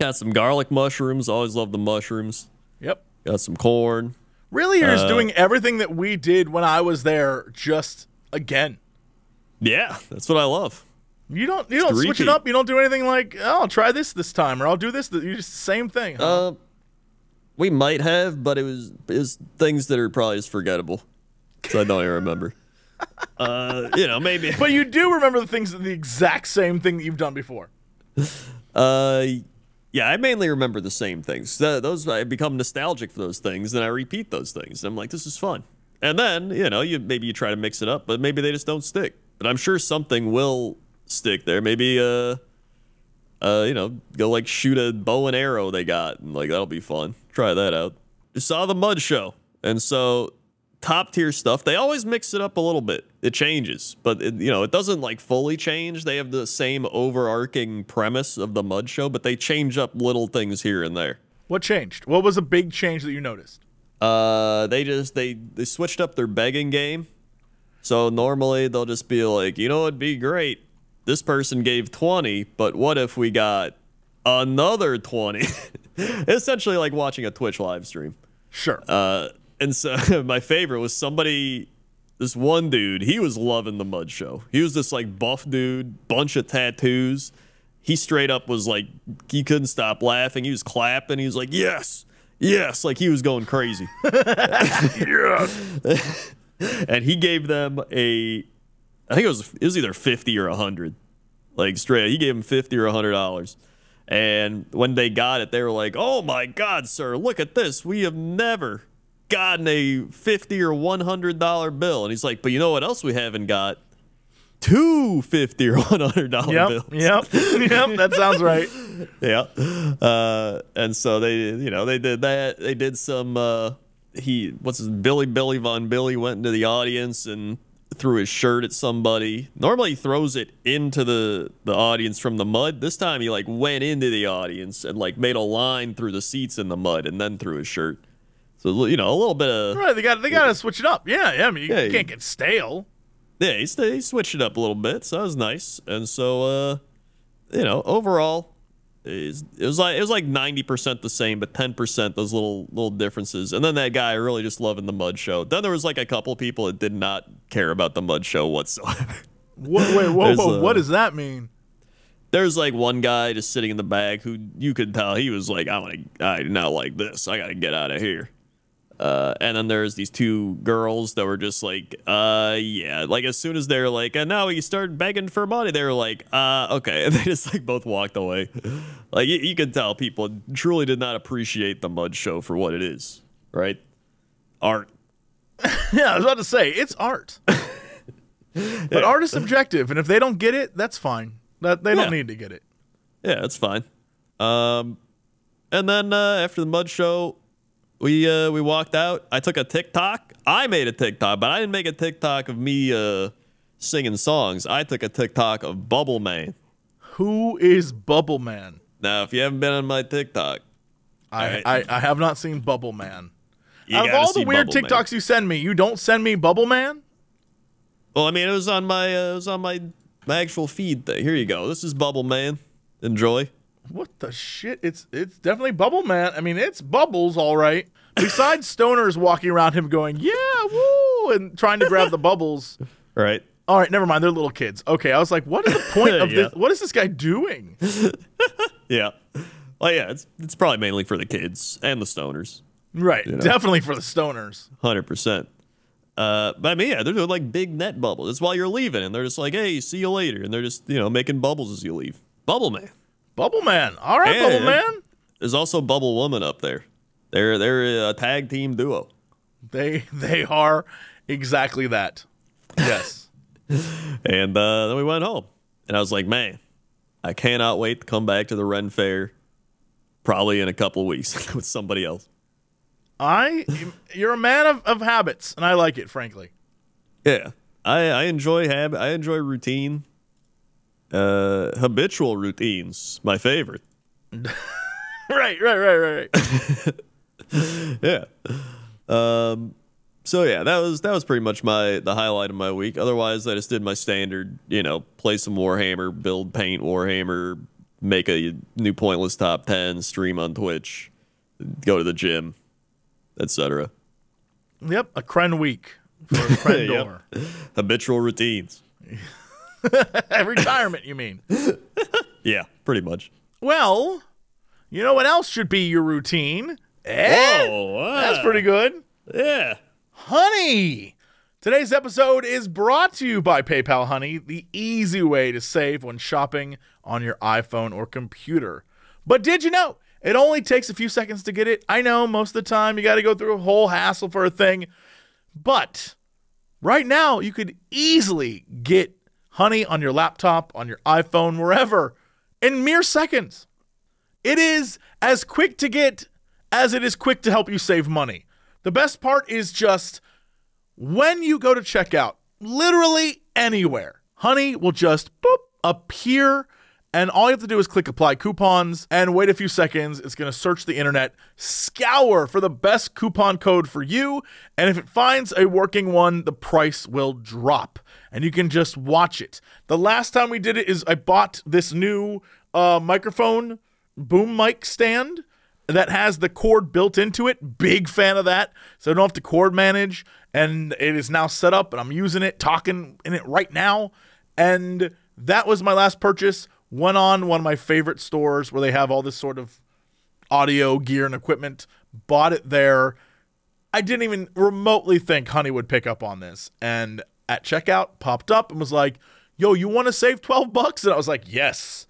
got some garlic mushrooms. Always love the mushrooms. Yep. Got some corn. Really, you're just doing everything that we did when I was there, just again. Yeah, that's what I love. You don't switch it up. You don't do anything like, oh, I'll try this time, or I'll do this. You just the same thing. Huh? We might have, but it was things that are probably just forgettable, so I don't even remember. Maybe. But you do remember the exact same thing that you've done before. Yeah, I mainly remember the same things. Those I become nostalgic for those things, and I repeat those things. And I'm like, this is fun. And then maybe you try to mix it up, but maybe they just don't stick. But I'm sure something will stick there. Maybe go like shoot a bow and arrow they got, and like that'll be fun. Try that out. I saw the Mud Show, and so top tier stuff. They always mix it up a little bit. It changes, but it doesn't like fully change. They have the same overarching premise of the Mud Show, but they change up little things here and there. What changed? What was a big change that you noticed? They switched up their begging game. So normally they'll just be like, it'd be great. This person gave 20, but what if we got another 20? Essentially like watching a Twitch live stream. Sure. And so my favorite was this one dude, he was loving the Mud Show. He was this like buff dude, bunch of tattoos. He straight up was like, he couldn't stop laughing. He was clapping. He was like, yes, yes. Like he was going crazy. Yes. And he gave them I think it was either 50 or 100. Like straight, he gave them 50 or $100. And when they got it, they were like, oh my God, sir, look at this. We have never gotten a 50 or $100 bill. And he's like, but you know what else we haven't got? 2 $50 or $100 bills. Yep. That sounds right. Yeah. And so they did that. They did some, Billy Von Billy went into the audience and threw his shirt at somebody. Normally he throws it into the audience from the mud. This time he like went into the audience and like made a line through the seats in the mud and then threw his shirt. So a little bit of right. They got to switch it up. Yeah. I mean, you can't get stale. Yeah, he switched it up a little bit, so that was nice. And so overall. It was like 90% the same, but 10% those little differences. And then that guy really just loving the Mud Show. Then there was like a couple people that did not care about the Mud Show whatsoever. Whoa, what does that mean? There's like one guy just sitting in the back who you could tell he was like, I do not like this. I gotta get out of here. And then there's these two girls that were just like, like as soon as they're like, and now we start begging for money, they were like, okay. And they just like both walked away. Like you can tell people truly did not appreciate the Mud Show for what it is, right? Art. Yeah, I was about to say, it's art. But art is subjective, and if they don't get it, that's fine. They don't need to get it. Yeah, that's fine. And then after the Mud Show, we walked out. I took a TikTok. I made a TikTok, but I didn't make a TikTok of me singing songs. I took a TikTok of Bubble Man. Who is Bubble Man? Now, if you haven't been on my TikTok. I have not seen Bubble Man. Out of all the weird Bubble TikToks Man. You send me, you don't send me Bubble Man? Well, I mean, it was on my actual feed thing. Here you go. This is Bubble Man. Enjoy. What the shit? It's definitely Bubble Man. I mean, it's bubbles, all right. Besides stoners walking around him going, yeah, woo, and trying to grab the bubbles. Right. All right, never mind. They're little kids. Okay, I was like, what is the point of this? What is this guy doing? Yeah. Well, yeah, it's probably mainly for the kids and the stoners. Right, definitely for the stoners. 100%. But I mean, yeah, they're doing like big net bubbles. It's while you're leaving, and they're just like, hey, see you later. And they're just, making bubbles as you leave. Bubble Man. Bubble Man. All right, and Bubble Man. There's also Bubble Woman up there. They're a tag team duo. They are exactly that. Yes. And then we went home. And I was like, man, I cannot wait to come back to the Renn Faire probably in a couple of weeks with somebody else. You're a man of habits, and I like it, frankly. Yeah. I enjoy habit. I enjoy routine. Habitual routines, my favorite. Right. Yeah. So yeah, that was pretty much the highlight of my week. Otherwise, I just did my standard, play some Warhammer, build, paint Warhammer, make a new pointless top 10, stream on Twitch, go to the gym, etc. Yep, a Kren week for a Kren door. Yep. Habitual routines. Retirement, you mean? Yeah, pretty much. Well, you know what else should be your routine? That's pretty good. Yeah. Honey. Today's episode is brought to you by PayPal Honey, the easy way to save when shopping on your iPhone or computer. But did you know it only takes a few seconds to get it? I know most of the time you got to go through a whole hassle for a thing, but right now you could easily get Honey on your laptop, on your iPhone, wherever, in mere seconds. It is as quick to get as it is quick to help you save money. The best part is just when you go to checkout, literally anywhere, Honey will just boop, appear, and all you have to do is click apply coupons and wait a few seconds. It's going to search the internet, scour for the best coupon code for you, and if it finds a working one, the price will drop, and you can just watch it. The last time we did it is I bought this new microphone boom mic stand that has the cord built into it. Big fan of that, so I don't have to cord manage. And it is now set up, and I'm using it, talking in it right now. And that was my last purchase. Went on one of my favorite stores where they have all this sort of audio gear and equipment. Bought it there. I didn't even remotely think Honey would pick up on this. And at checkout, popped up and was like, yo, you want to save $12? And I was like, yes,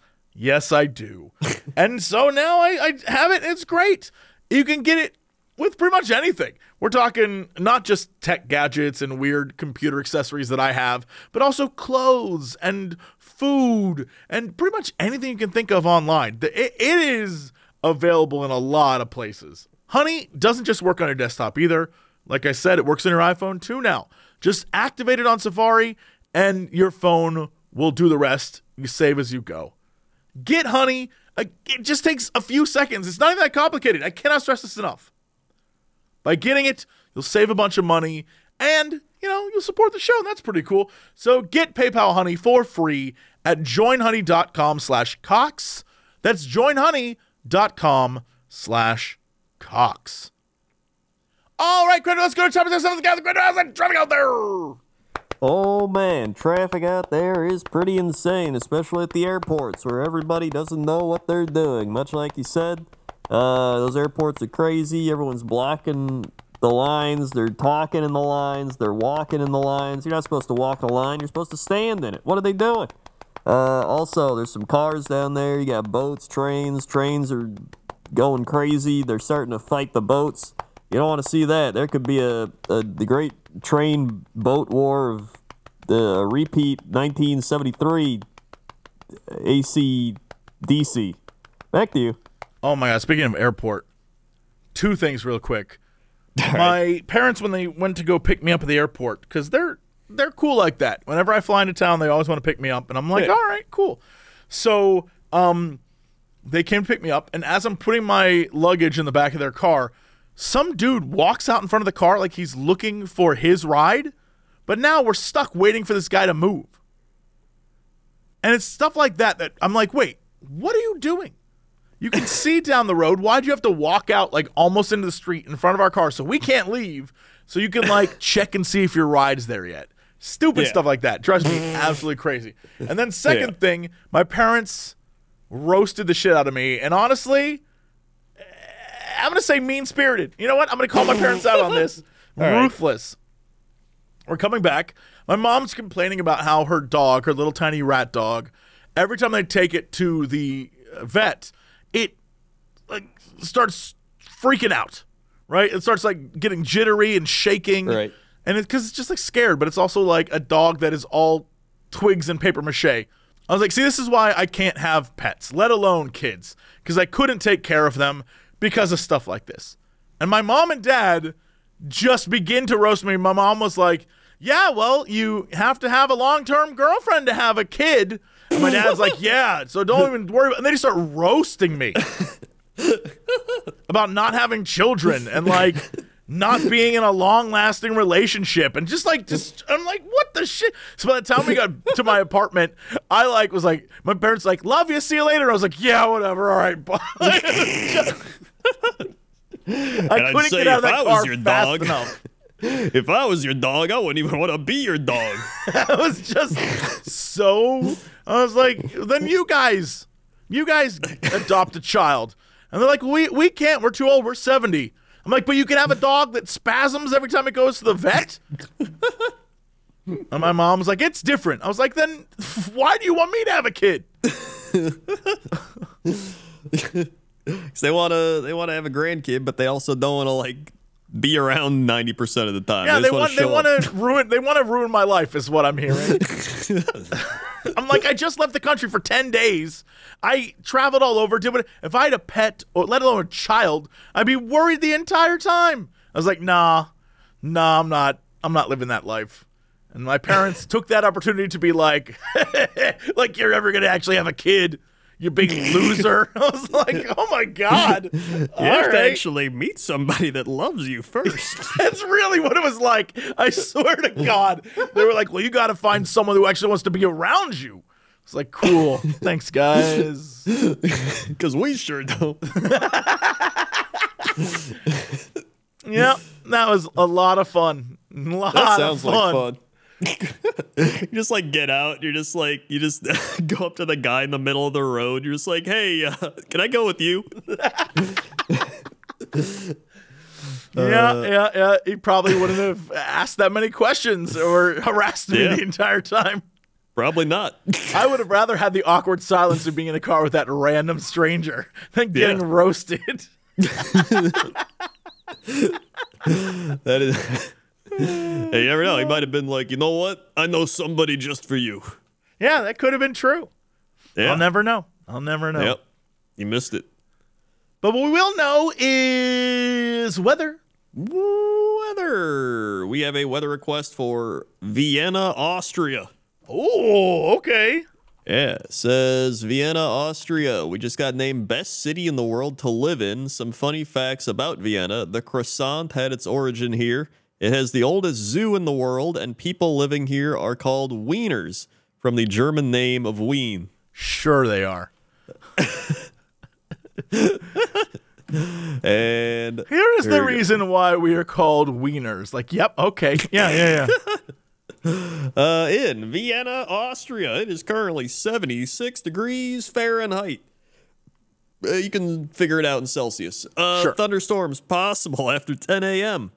I do. And so now I have it. It's great. You can get it with pretty much anything. We're talking not just tech gadgets and weird computer accessories that I have, but also clothes and food and pretty much anything you can think of online. It is available in a lot of places. Honey doesn't just work on your desktop either. Like I said, it works on your iPhone too now. Just activate it on Safari and your phone will do the rest. You save as you go. Get Honey. It just takes a few seconds. It's not even that complicated. I cannot stress this enough. By getting it, you'll save a bunch of money and, you know, you'll support the show. And that's pretty cool. So get PayPal Honey for free at joinhoney.com/Cox. That's joinhoney.com/Cox. All right, Credit, let's go to Chapter 7 of the Credit, traffic out there. Oh, man, traffic out there is pretty insane, especially at the airports where everybody doesn't know what they're doing. Much like you said. Those airports are crazy. Everyone's blocking the lines. They're talking in the lines. They're walking in the lines. You're not supposed to walk a line. You're supposed to stand in it. What are they doing? Also, there's some cars down there. You got boats, trains. Trains are going crazy. They're starting to fight the boats. You don't want to see that. There could be the great train boat war of the repeat 1973 AC/DC. Back to you. Oh, my God. Speaking of airport, two things real quick. My parents, when they went to go pick me up at the airport, because they're cool like that. Whenever I fly into town, they always want to pick me up. And I'm like, all right, cool. So they came to pick me up. And as I'm putting my luggage in the back of their car, some dude walks out in front of the car like he's looking for his ride. But now we're stuck waiting for this guy to move. And it's stuff like that I'm like, wait, what are you doing? You can see down the road. Why'd you have to walk out like almost into the street in front of our car so we can't leave so you can like check and see if your ride's there yet? Stupid stuff like that. Drives me absolutely crazy. And then second thing, my parents roasted the shit out of me. And honestly, I'm going to say mean-spirited. You know what? I'm going to call my parents out on this. Ruthless. Right. We're coming back. My mom's complaining about how her dog, her little tiny rat dog, every time they take it to the vet, it like starts freaking out, right? It starts like getting jittery and shaking, right? And it's because it's just like scared, but it's also like a dog that is all twigs and paper mache. I was like, see, this is why I can't have pets, let alone kids, because I couldn't take care of them because of stuff like this. And my mom and dad just begin to roast me. My mom was like, yeah, well, you have to have a long-term girlfriend to have a kid. And my dad's like, yeah, so don't even worry about it. And they just start roasting me about not having children and, like, not being in a long-lasting relationship. And I'm like, what the shit? So by the time we got to my apartment, I, like, was like, my parents like, love you, see you later. And I was like, yeah, whatever, all right, bye. I couldn't get out of that car fast enough. If I was your dog, I wouldn't even want to be your dog. I was just so... I was like, then you guys adopt a child. And they're like, we can't. We're too old. We're 70. I'm like, but you can have a dog that spasms every time it goes to the vet? And my mom's like, it's different. I was like, then why do you want me to have a kid? Because they want to have a grandkid, but they also don't want to like be around 90% of the time. Yeah, they want to ruin my life is what I'm hearing. I'm like, I just left the country for 10 days. I traveled all over. If I had a pet, or let alone a child, I'd be worried the entire time. I was like, nah, I'm not living that life. And my parents took that opportunity to be like, like you're ever gonna actually have a kid, you big loser. I was like, oh my God. You have to actually meet somebody that loves you first. That's really what it was like. I swear to God. They were like, well, you got to find someone who actually wants to be around you. It's like, cool. Thanks, guys. Because we sure don't. Yeah, that was a lot of fun. That sounds like fun. You just like get out. You're just like, you just go up to the guy in the middle of the road. You're just like, hey, can I go with you? Yeah. He probably wouldn't have asked that many questions or harassed me the entire time. Probably not. I would have rather had the awkward silence of being in a car with that random stranger than getting roasted. That is. Hey, you never know. He might have been like, you know what? I know somebody just for you. Yeah, that could have been true. Yeah. I'll never know. Yep. You missed it. But what we will know is weather. Weather. We have a weather request for Vienna, Austria. Oh, okay. Yeah, it says Vienna, Austria. We just got named best city in the world to live in. Some funny facts about Vienna. The croissant had its origin here. It has the oldest zoo in the world, and people living here are called Wieners, from the German name of Wien. Sure they are. And here's the reason why we are called Wieners. Like, yep, okay. Yeah. In Vienna, Austria, it is currently 76 degrees Fahrenheit. You can figure it out in Celsius. Sure. Thunderstorms possible after 10 a.m.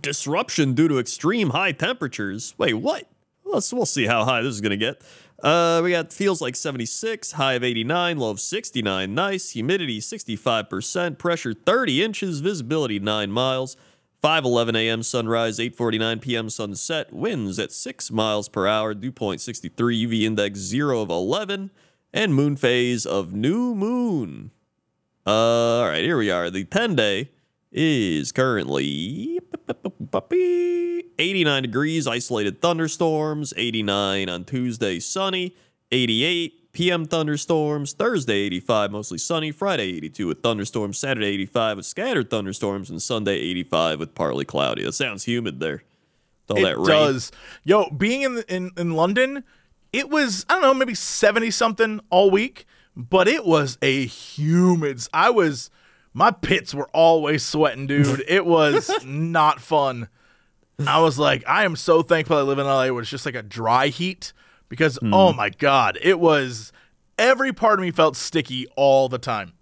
Disruption due to extreme high temperatures. Wait, what? We'll see how high this is going to get. We got feels like 76, high of 89, low of 69. Nice. Humidity 65%, pressure 30 inches, visibility 9 miles. 5:11 a.m. sunrise, 8:49 p.m. sunset. Winds at 6 miles per hour, dew point 63, UV index 0 of 11, and moon phase of new moon. All right, here we are. The 10-day is currently 89 degrees, isolated thunderstorms, 89 on Tuesday, sunny, 88 p.m. thunderstorms, Thursday, 85, mostly sunny, Friday, 82 with thunderstorms, Saturday, 85 with scattered thunderstorms, and Sunday, 85 with partly cloudy. That sounds humid there. With all that rain. It does. Yo, being in London, it was, I don't know, maybe 70-something all week, but it was a humid. My pits were always sweating, dude. It was not fun. I was like, I am so thankful I live in LA where it's just like a dry heat because, oh my God, it was, every part of me felt sticky all the time.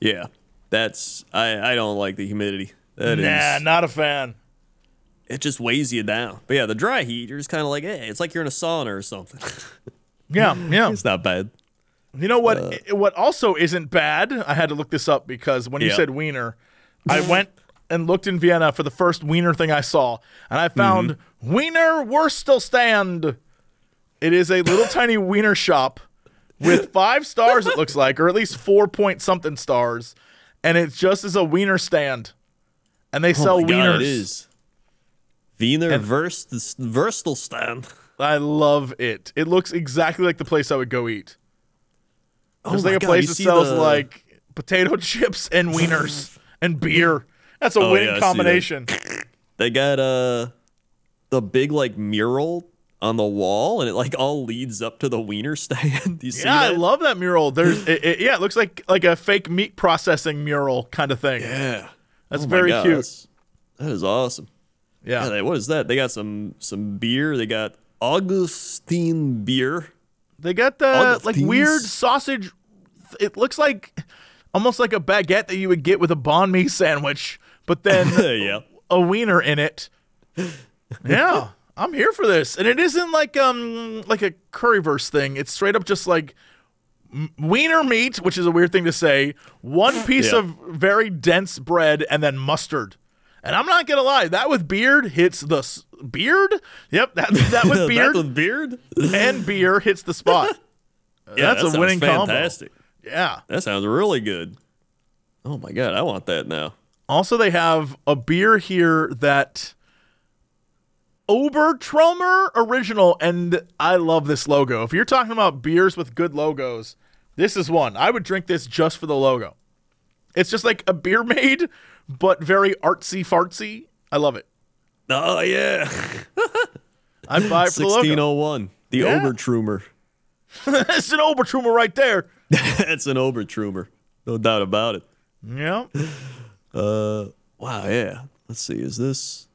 Yeah, I don't like the humidity. Not a fan. It just weighs you down. But yeah, the dry heat, you're just kind of like, hey, it's like you're in a sauna or something. Yeah. It's not bad. You know what? What also isn't bad, I had to look this up because when you said wiener, I went and looked in Vienna for the first wiener thing I saw, and I found Wiener Wurstelstand. It is a little tiny wiener shop with 5 stars, it looks like, or at least 4-point-something stars, and it just is a wiener stand, and they sell wieners. God, it is. Wiener Wurstelstand. I love it. It looks exactly like the place I would go eat. There's like a place that sells like potato chips and wieners and beer. That's a winning combination. They got the big like mural on the wall, and it like all leads up to the wiener stand. You see that? Yeah, I love that mural. There's it looks like a fake meat processing mural kind of thing. Yeah, that's very cute. That is awesome. Yeah. What is that? They got some beer. They got Augustine beer. They got the like weird sausage. It looks like almost like a baguette that you would get with a banh mi sandwich, but then yeah. a wiener in it. Yeah, I'm here for this. And it isn't like a curryverse thing. It's straight up just like wiener meat, which is a weird thing to say, one piece yeah. of very dense bread, and then mustard. And I'm not gonna lie, that with beard hits the beard. Yep, that with beard, that with beard and beer hits the spot. Yeah, that's a winning fantastic combo. Yeah, that sounds really good. Oh my god, I want that now. Also, they have a beer here that Obertromer original, and I love this logo. If you're talking about beers with good logos, this is one. I would drink this just for the logo. It's just like a beer made, but very artsy fartsy. I love it. Oh yeah, I'd buy it for the logo. 1601, the yeah. Obertromer. That's an Obertromer right there. That's an Obertromer, no doubt about it. Yeah. Wow. Yeah. Let's see. Is this?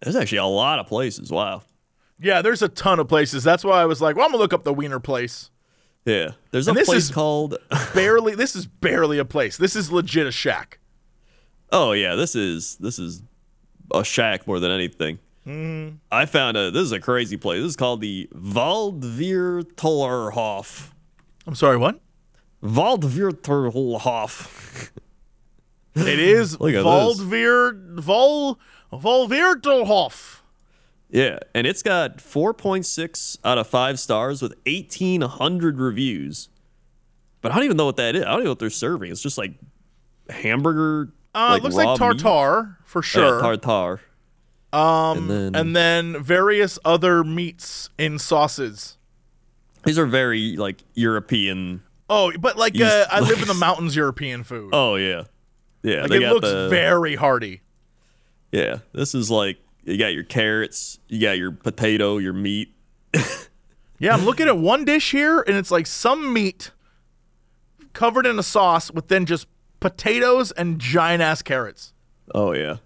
There's actually a lot of places. Wow. Yeah, there's a ton of places. That's why I was like, well, I'm going to look up the wiener place. Yeah. There's and a place called... This is barely a place. This is legit a shack. Oh, yeah. This is a shack more than anything. Mm. I found this is a crazy place. This is called the Waldviertelhof. I'm sorry, what? Waldviertelhof. It is Waldviertelhof. Yeah, and it's got 4.6 out of 5 stars with 1,800 reviews. But I don't even know what that is. I don't even know what they're serving. It's just like hamburger. It looks like tartare meat. For sure. Yeah, tartare. And then various other meats in sauces. These are very like European. Oh, but like I live in the mountains European food. Oh yeah, yeah. Like, it looks very hearty. Yeah, this is like you got your carrots, you got your potato, your meat. Yeah, I'm looking at one dish here, and it's like some meat covered in a sauce with then just potatoes and giant-ass carrots. Oh, yeah.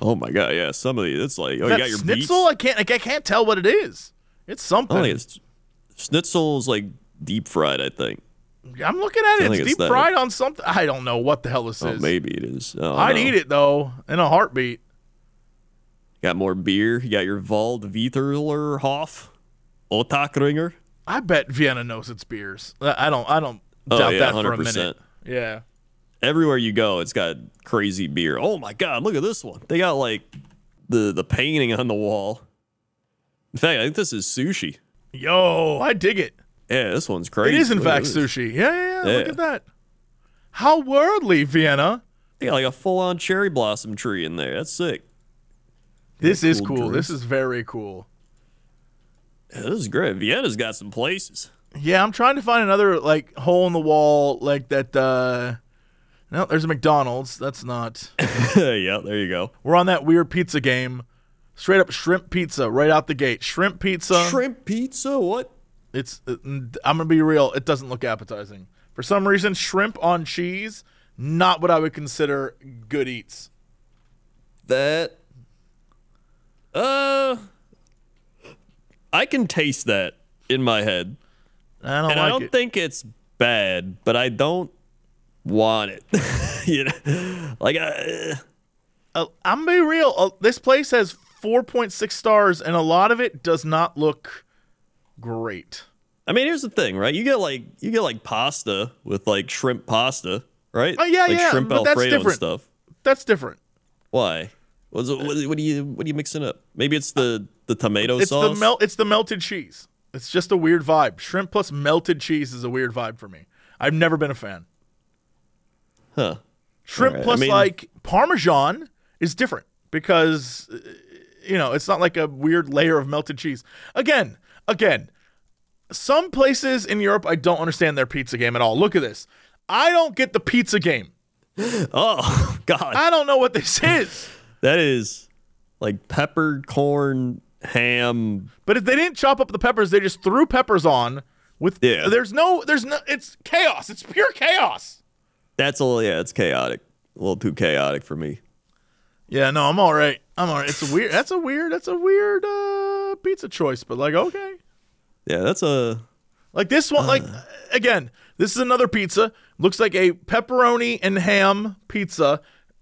Oh, my God, yeah. Some of these, it's like, oh, you got your schnitzel? I can't tell what it is. It's something. I think it's schnitzel's like deep-fried, I think. I'm looking at it. It's deep fried on something. I don't know what the hell this is. Maybe it is. I'd eat it, though, in a heartbeat. Got more beer. You got your Waldviertelhof, Otakringer. I bet Vienna knows its beers. I don't doubt that 100%. For a minute. Yeah. Everywhere you go, it's got crazy beer. Oh, my God. Look at this one. They got, like, the painting on the wall. In fact, I think this is sushi. Yo, I dig it. Yeah, this one's crazy. It is, in fact, sushi. Yeah. Look at that. How worldly, Vienna. They got like a full-on cherry blossom tree in there. That's sick. This is cool. This is very cool. Yeah, this is great. Vienna's got some places. Yeah, I'm trying to find another like hole in the wall like that. No, there's a McDonald's. That's not. Yeah, there you go. We're on that weird pizza game. Straight up shrimp pizza right out the gate. Shrimp pizza. Shrimp pizza? What? I'm gonna be real. It doesn't look appetizing for some reason. Shrimp on cheese, not what I would consider good eats. That, I can taste that in my head. I don't think it's bad, but I don't want it. You know, like I'm gonna be real. This place has 4.6 stars, and a lot of it does not look great. I mean, here's the thing, right? You get like pasta with like shrimp pasta, right? Oh yeah, like shrimp but Alfredo that's different. And stuff. That's different. Why? What are you mixing up? Maybe it's the tomato sauce. It's the melted cheese. It's just a weird vibe. Shrimp plus melted cheese is a weird vibe for me. I've never been a fan. Huh. Shrimp plus like Parmesan is different because it's not like a weird layer of melted cheese. Again, some places in Europe, I don't understand their pizza game at all. Look at this. I don't get the pizza game. Oh, God. I don't know what this is. That is like peppered corn, ham. But if they didn't chop up the peppers, they just threw peppers on. There's no, it's chaos. It's pure chaos. It's chaotic. A little too chaotic for me. Yeah, no, I'm all right. I'm all right. It's a weird. That's a weird pizza choice, but like, okay. Yeah, that's a like this one. Like again, this is another pizza. Looks like a pepperoni and ham pizza.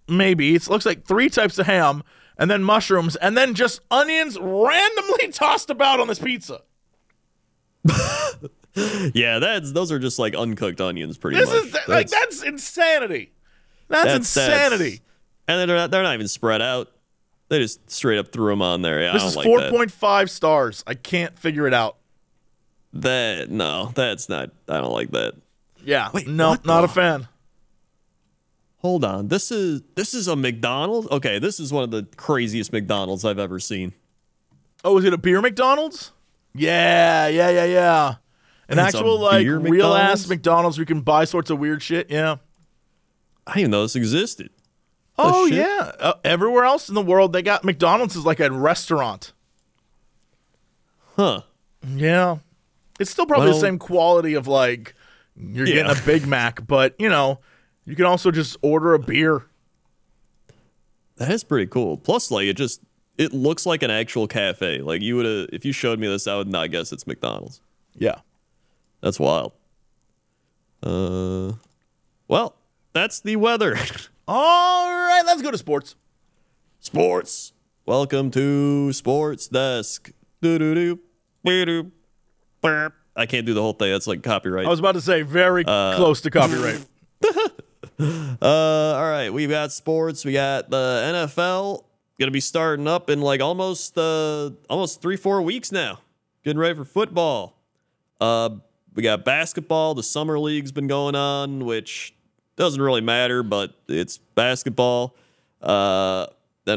Maybe it looks like three types of ham, and then mushrooms, and then just onions randomly tossed about on this pizza. Yeah, those are just like uncooked onions, pretty much. That's insanity. That's insanity. And they're not even spread out. They just straight up threw them on there. Yeah, this is 4.5 stars. I can't figure it out. That's not. I don't like that. Yeah. Wait, no, not a fan. Hold on. This is a McDonald's? Okay, this is one of the craziest McDonald's I've ever seen. Oh, is it a beer McDonald's? Yeah. An actual, like, real-ass McDonald's where you can buy sorts of weird shit, yeah. I didn't even know this existed. Oh, yeah. Everywhere else in the world, they got McDonald's as, like, a restaurant. Huh. Yeah. It's still probably the same quality of, like, you're getting a Big Mac, but, you know... You can also just order a beer. That is pretty cool. Plus, like, it looks like an actual cafe. Like, you would have, if you showed me this, I would not guess it's McDonald's. Yeah. That's wild. Well, that's the weather. All right, let's go to sports. Sports. Welcome to Sports Desk. I can't do the whole thing. That's like copyright. I was about to say, very close to copyright. All right, we've got sports. We got the NFL gonna be starting up in like almost 3-4 weeks now. Getting ready for football. We got basketball. The summer league's been going on, which doesn't really matter, but it's basketball. Then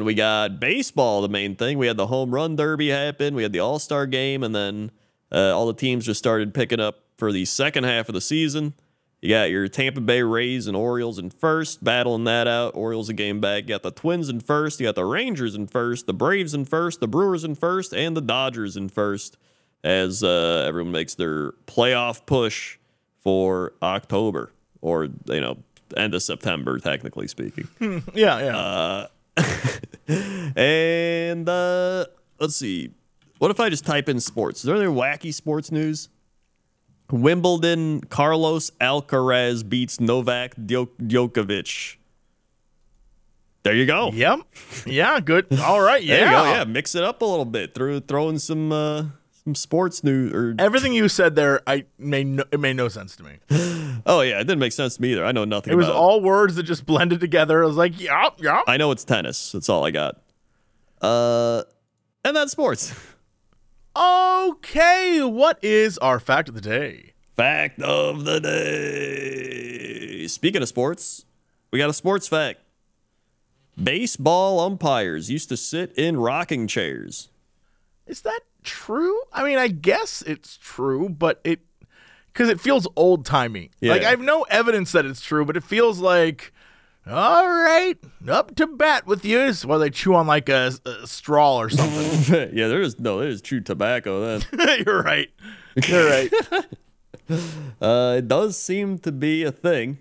we got baseball, the main thing. We had the home run derby happen. We had the All-Star game, and then all the teams just started picking up for the second half of the season. You got your Tampa Bay Rays and Orioles in first, battling that out. Orioles a game back. You got the Twins in first. You got the Rangers in first. The Braves in first. The Brewers in first. And the Dodgers in first as everyone makes their playoff push for October or, you know, end of September, technically speaking. Yeah. And let's see. What if I just type in sports? Is there any wacky sports news? Wimbledon, Carlos Alcaraz beats Novak Djokovic. There you go. Yep. Yeah, good. All right. Yeah. There you go. Yeah, mix it up a little bit. Throw in some sports news. Everything you said there, it made no sense to me. Oh, yeah. It didn't make sense to me either. I know nothing about it. It was all words that just blended together. I was like, yep. I know it's tennis. That's all I got. And that's sports. Okay, what is our fact of the day? Fact of the day. Speaking of sports, we got a sports fact. Baseball umpires used to sit in rocking chairs. Is that true? I mean, I guess it's true, but because it feels old-timey. Yeah. Like, I have no evidence that it's true, but it feels like, all right, up to bat with you. Well, they chew on like a straw or something. Yeah, there's chewed tobacco then. You're right. It does seem to be a thing.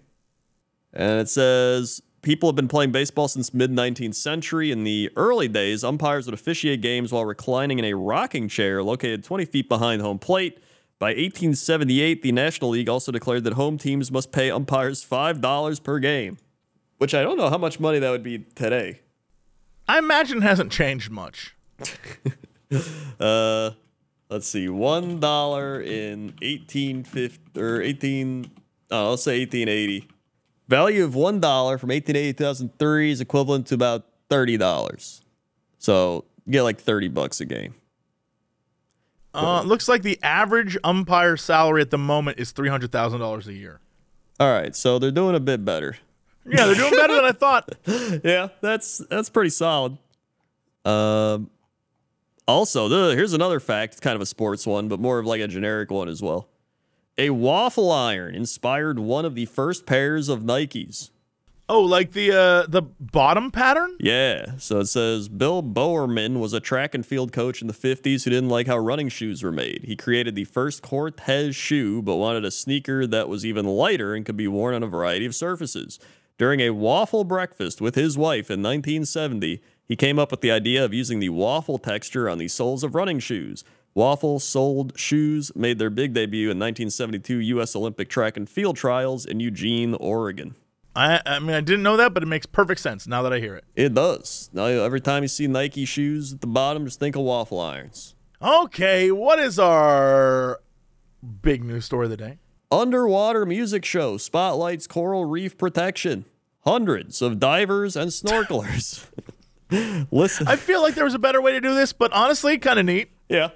And it says, people have been playing baseball since mid-19th century. In the early days, umpires would officiate games while reclining in a rocking chair located 20 feet behind home plate. By 1878, the National League also declared that home teams must pay umpires $5 per game. Which I don't know how much money that would be today. I imagine it hasn't changed much. Let's see, $1 in 1850 or 18. Oh, let's say 1880. Value of $1 from 1880 to 2003 is equivalent to about $30. So you get like $30 a game. Looks like the average umpire salary at the moment is $300,000 a year. All right, so they're doing a bit better. Yeah, they're doing better than I thought. Yeah, that's pretty solid. Also, here's another fact. It's kind of a sports one, but more of like a generic one as well. A waffle iron inspired one of the first pairs of Nikes. Oh, like the bottom pattern? Yeah. So it says Bill Bowerman was a track and field coach in the 50s who didn't like how running shoes were made. He created the first Cortez shoe, but wanted a sneaker that was even lighter and could be worn on a variety of surfaces. During a waffle breakfast with his wife in 1970, he came up with the idea of using the waffle texture on the soles of running shoes. Waffle-soled shoes made their big debut in 1972 U.S. Olympic track and field trials in Eugene, Oregon. I mean, I didn't know that, but it makes perfect sense now that I hear it. It does. Now, every time you see Nike shoes at the bottom, just think of waffle irons. Okay, what is our big news story of the day? Underwater music show spotlights coral reef protection. Hundreds of divers and snorkelers. Listen, I feel like there was a better way to do this, but honestly, kind of neat. Yeah.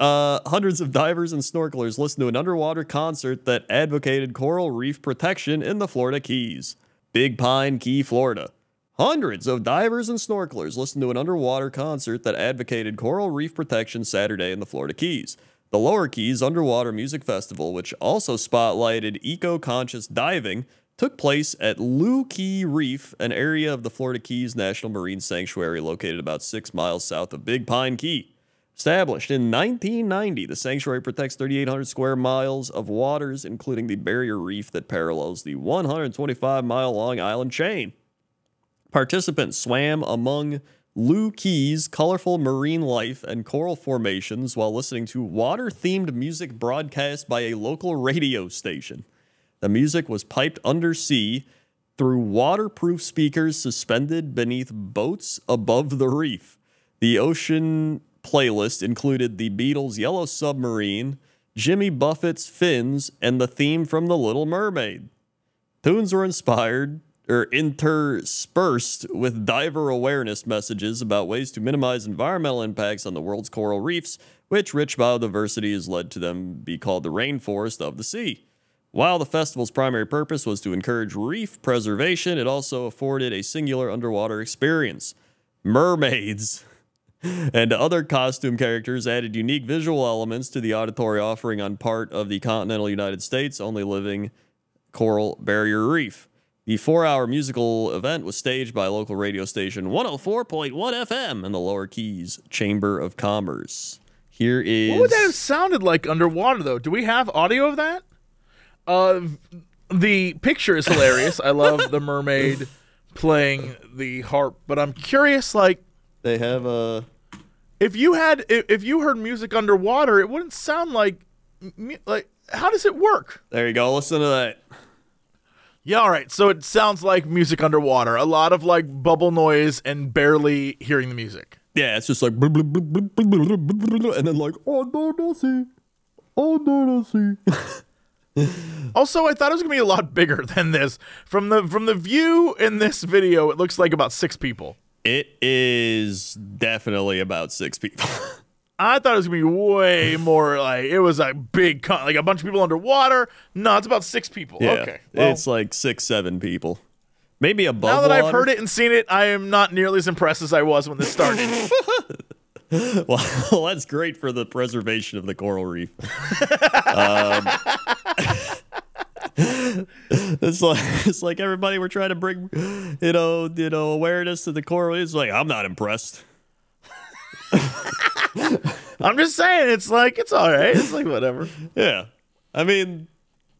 Hundreds of divers and snorkelers listened to an underwater concert that advocated coral reef protection in the Florida Keys. Big Pine Key, Florida. Hundreds of divers and snorkelers listened to an underwater concert that advocated coral reef protection Saturday in the Florida Keys. The Lower Keys Underwater Music Festival, which also spotlighted eco-conscious diving, took place at Looe Key Reef, an area of the Florida Keys National Marine Sanctuary located about 6 miles south of Big Pine Key. Established in 1990, the sanctuary protects 3,800 square miles of waters, including the barrier reef that parallels the 125-mile-long island chain. Participants swam among Looe Key's colorful marine life and coral formations while listening to water-themed music broadcast by a local radio station. The music was piped undersea through waterproof speakers suspended beneath boats above the reef. The ocean playlist included the Beatles' Yellow Submarine, Jimmy Buffett's Fins, and the theme from The Little Mermaid. Tunes were inspired or interspersed with diver awareness messages about ways to minimize environmental impacts on the world's coral reefs, which rich biodiversity has led to them be called the rainforest of the sea. While the festival's primary purpose was to encourage reef preservation, it also afforded a singular underwater experience. Mermaids and other costume characters added unique visual elements to the auditory offering on part of the continental United States' only living coral barrier reef. The 4-hour musical event was staged by local radio station 104.1 FM in the Lower Keys Chamber of Commerce. Here is... What would that have sounded like underwater, though? Do we have audio of that? The picture is hilarious. I love the mermaid playing the harp, but I'm curious, like... They have a... If you heard music underwater, it wouldn't sound like how does it work? There you go. Listen to that. Yeah, all right. So it sounds like music underwater. A lot of like bubble noise and barely hearing the music. Yeah, it's just like and then like under the sea, under the sea. Also, I thought it was gonna be a lot bigger than this. From the view in this video, it looks like about 6 people. It is definitely about 6 people. I thought it was going to be way more like it was a big, like a bunch of people underwater. No, it's about 6 people. Yeah, okay. Well, it's like 6-7 people. Maybe above water. Now that I've heard it and seen it, I am not nearly as impressed as I was when this started. Well, that's great for the preservation of the coral reef. It's like everybody we're trying to bring, you know, awareness to the coral. It's like, I'm not impressed. I'm just saying, it's like, it's all right. It's like, whatever. Yeah. I mean,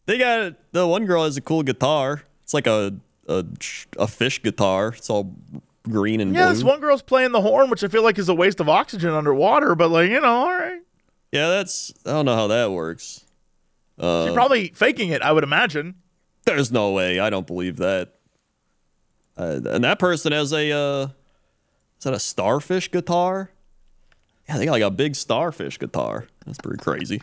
they got the one girl has a cool guitar. It's like a fish guitar. It's all green and blue. Yeah, this one girl's playing the horn, which I feel like is a waste of oxygen underwater, but like, you know, all right. Yeah, I don't know how that works. She's probably faking it, I would imagine. There's no way. I don't believe that. And that person has is that a starfish guitar? Yeah, they got like a big starfish guitar. That's pretty crazy.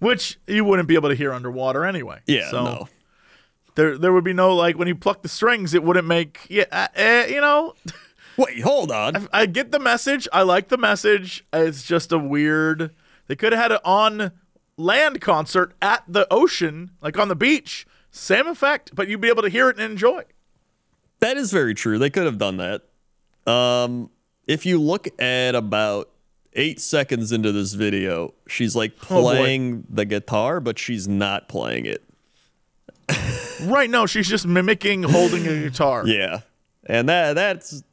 Which you wouldn't be able to hear underwater anyway. Yeah, so no. There would be no, like, when you pluck the strings, it wouldn't make, you know. Wait, hold on. I get the message. I like the message. It's just a weird, they could have had it on land concert at the ocean, like on the beach, same effect, but you'd be able to hear it and enjoy. That is very true. They could have done that. If you look at about 8 seconds into this video, she's like playing the guitar, but she's not playing it. Right, no, she's just mimicking holding a guitar. Yeah, and that's...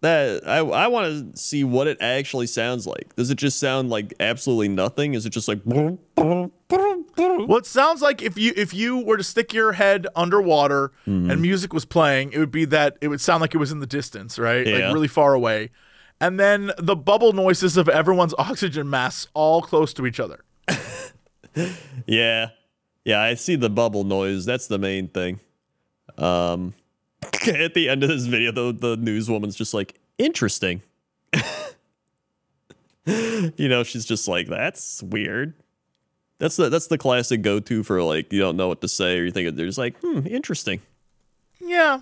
That I want to see what it actually sounds like. Does it just sound like absolutely nothing? Is it just like... Well, it sounds like if you were to stick your head underwater and music was playing, it would be that it would sound like it was in the distance, right? Yeah. Like really far away. And then the bubble noises of everyone's oxygen masks all close to each other. Yeah, I see the bubble noise. That's the main thing. At the end of this video, the newswoman's just like, interesting. You know, she's just like, that's weird. That's the classic go-to for, like, you don't know what to say or you think they're just like, interesting. Yeah.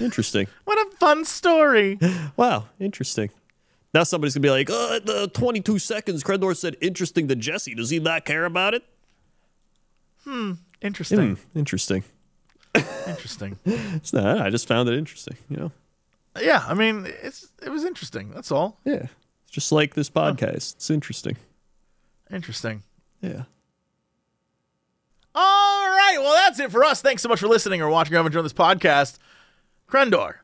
Interesting. What a fun story. Wow, interesting. Now somebody's going to be like, at the 22 seconds, Krendor said interesting to Jesse. Does he not care about it? Interesting. Interesting. It's not. I just found it interesting, you know? Yeah, I mean, it was interesting. That's all. Yeah. It's just like this podcast. It's interesting. Interesting. Yeah. All right. Well, that's it for us. Thanks so much for listening or watching or enjoying this podcast. Krendor,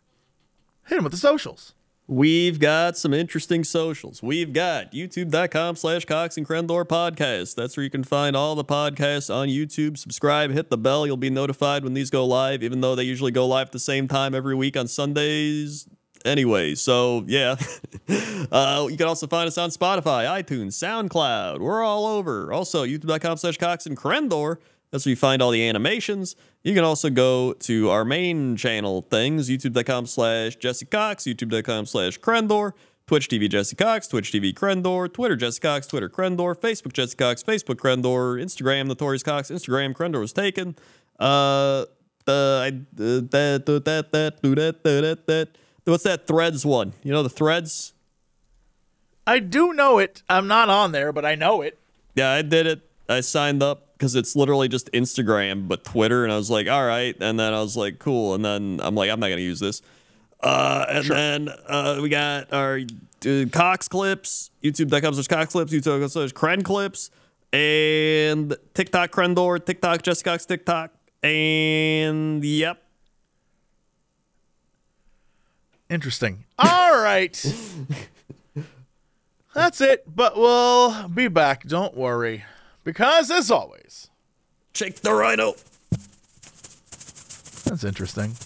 hit him with the socials. We've got some interesting socials. We've got youtube.com/Cox and Krendor podcast. That's where you can find all the podcasts on YouTube. Subscribe, hit the bell. You'll be notified when these go live, even though they usually go live at the same time every week on Sundays. Anyway, so yeah. You can also find us on Spotify, iTunes, SoundCloud. We're all over. Also, youtube.com/Cox and Krendor. That's where you find all the animations. You can also go to our main channel things, youtube.com/Jesse Cox, youtube.com/Krendor, Twitch TV Jesse Cox, Twitch TV Krendor, Twitter Jesse Cox, Twitter Krendor, Facebook Jesse Cox, Facebook Krendor, Instagram Notorious Cox, Instagram Krendor was taken. What's that Threads one? You know the Threads? I do know it. I'm not on there, but I know it. Yeah, I did it. I signed up. Because it's literally just Instagram, but Twitter. And I was like, all right. And then I was like, cool. And then I'm like, I'm not going to use this. Then we got our Cox clips, youtube.com/Cox clips, youtube.com/Kren clips, and TikTok Krendor, TikTok Jesse Cox, TikTok. And yep. Interesting. All right. That's it. But we'll be back. Don't worry. Because, as always, shake the rhino. That's interesting.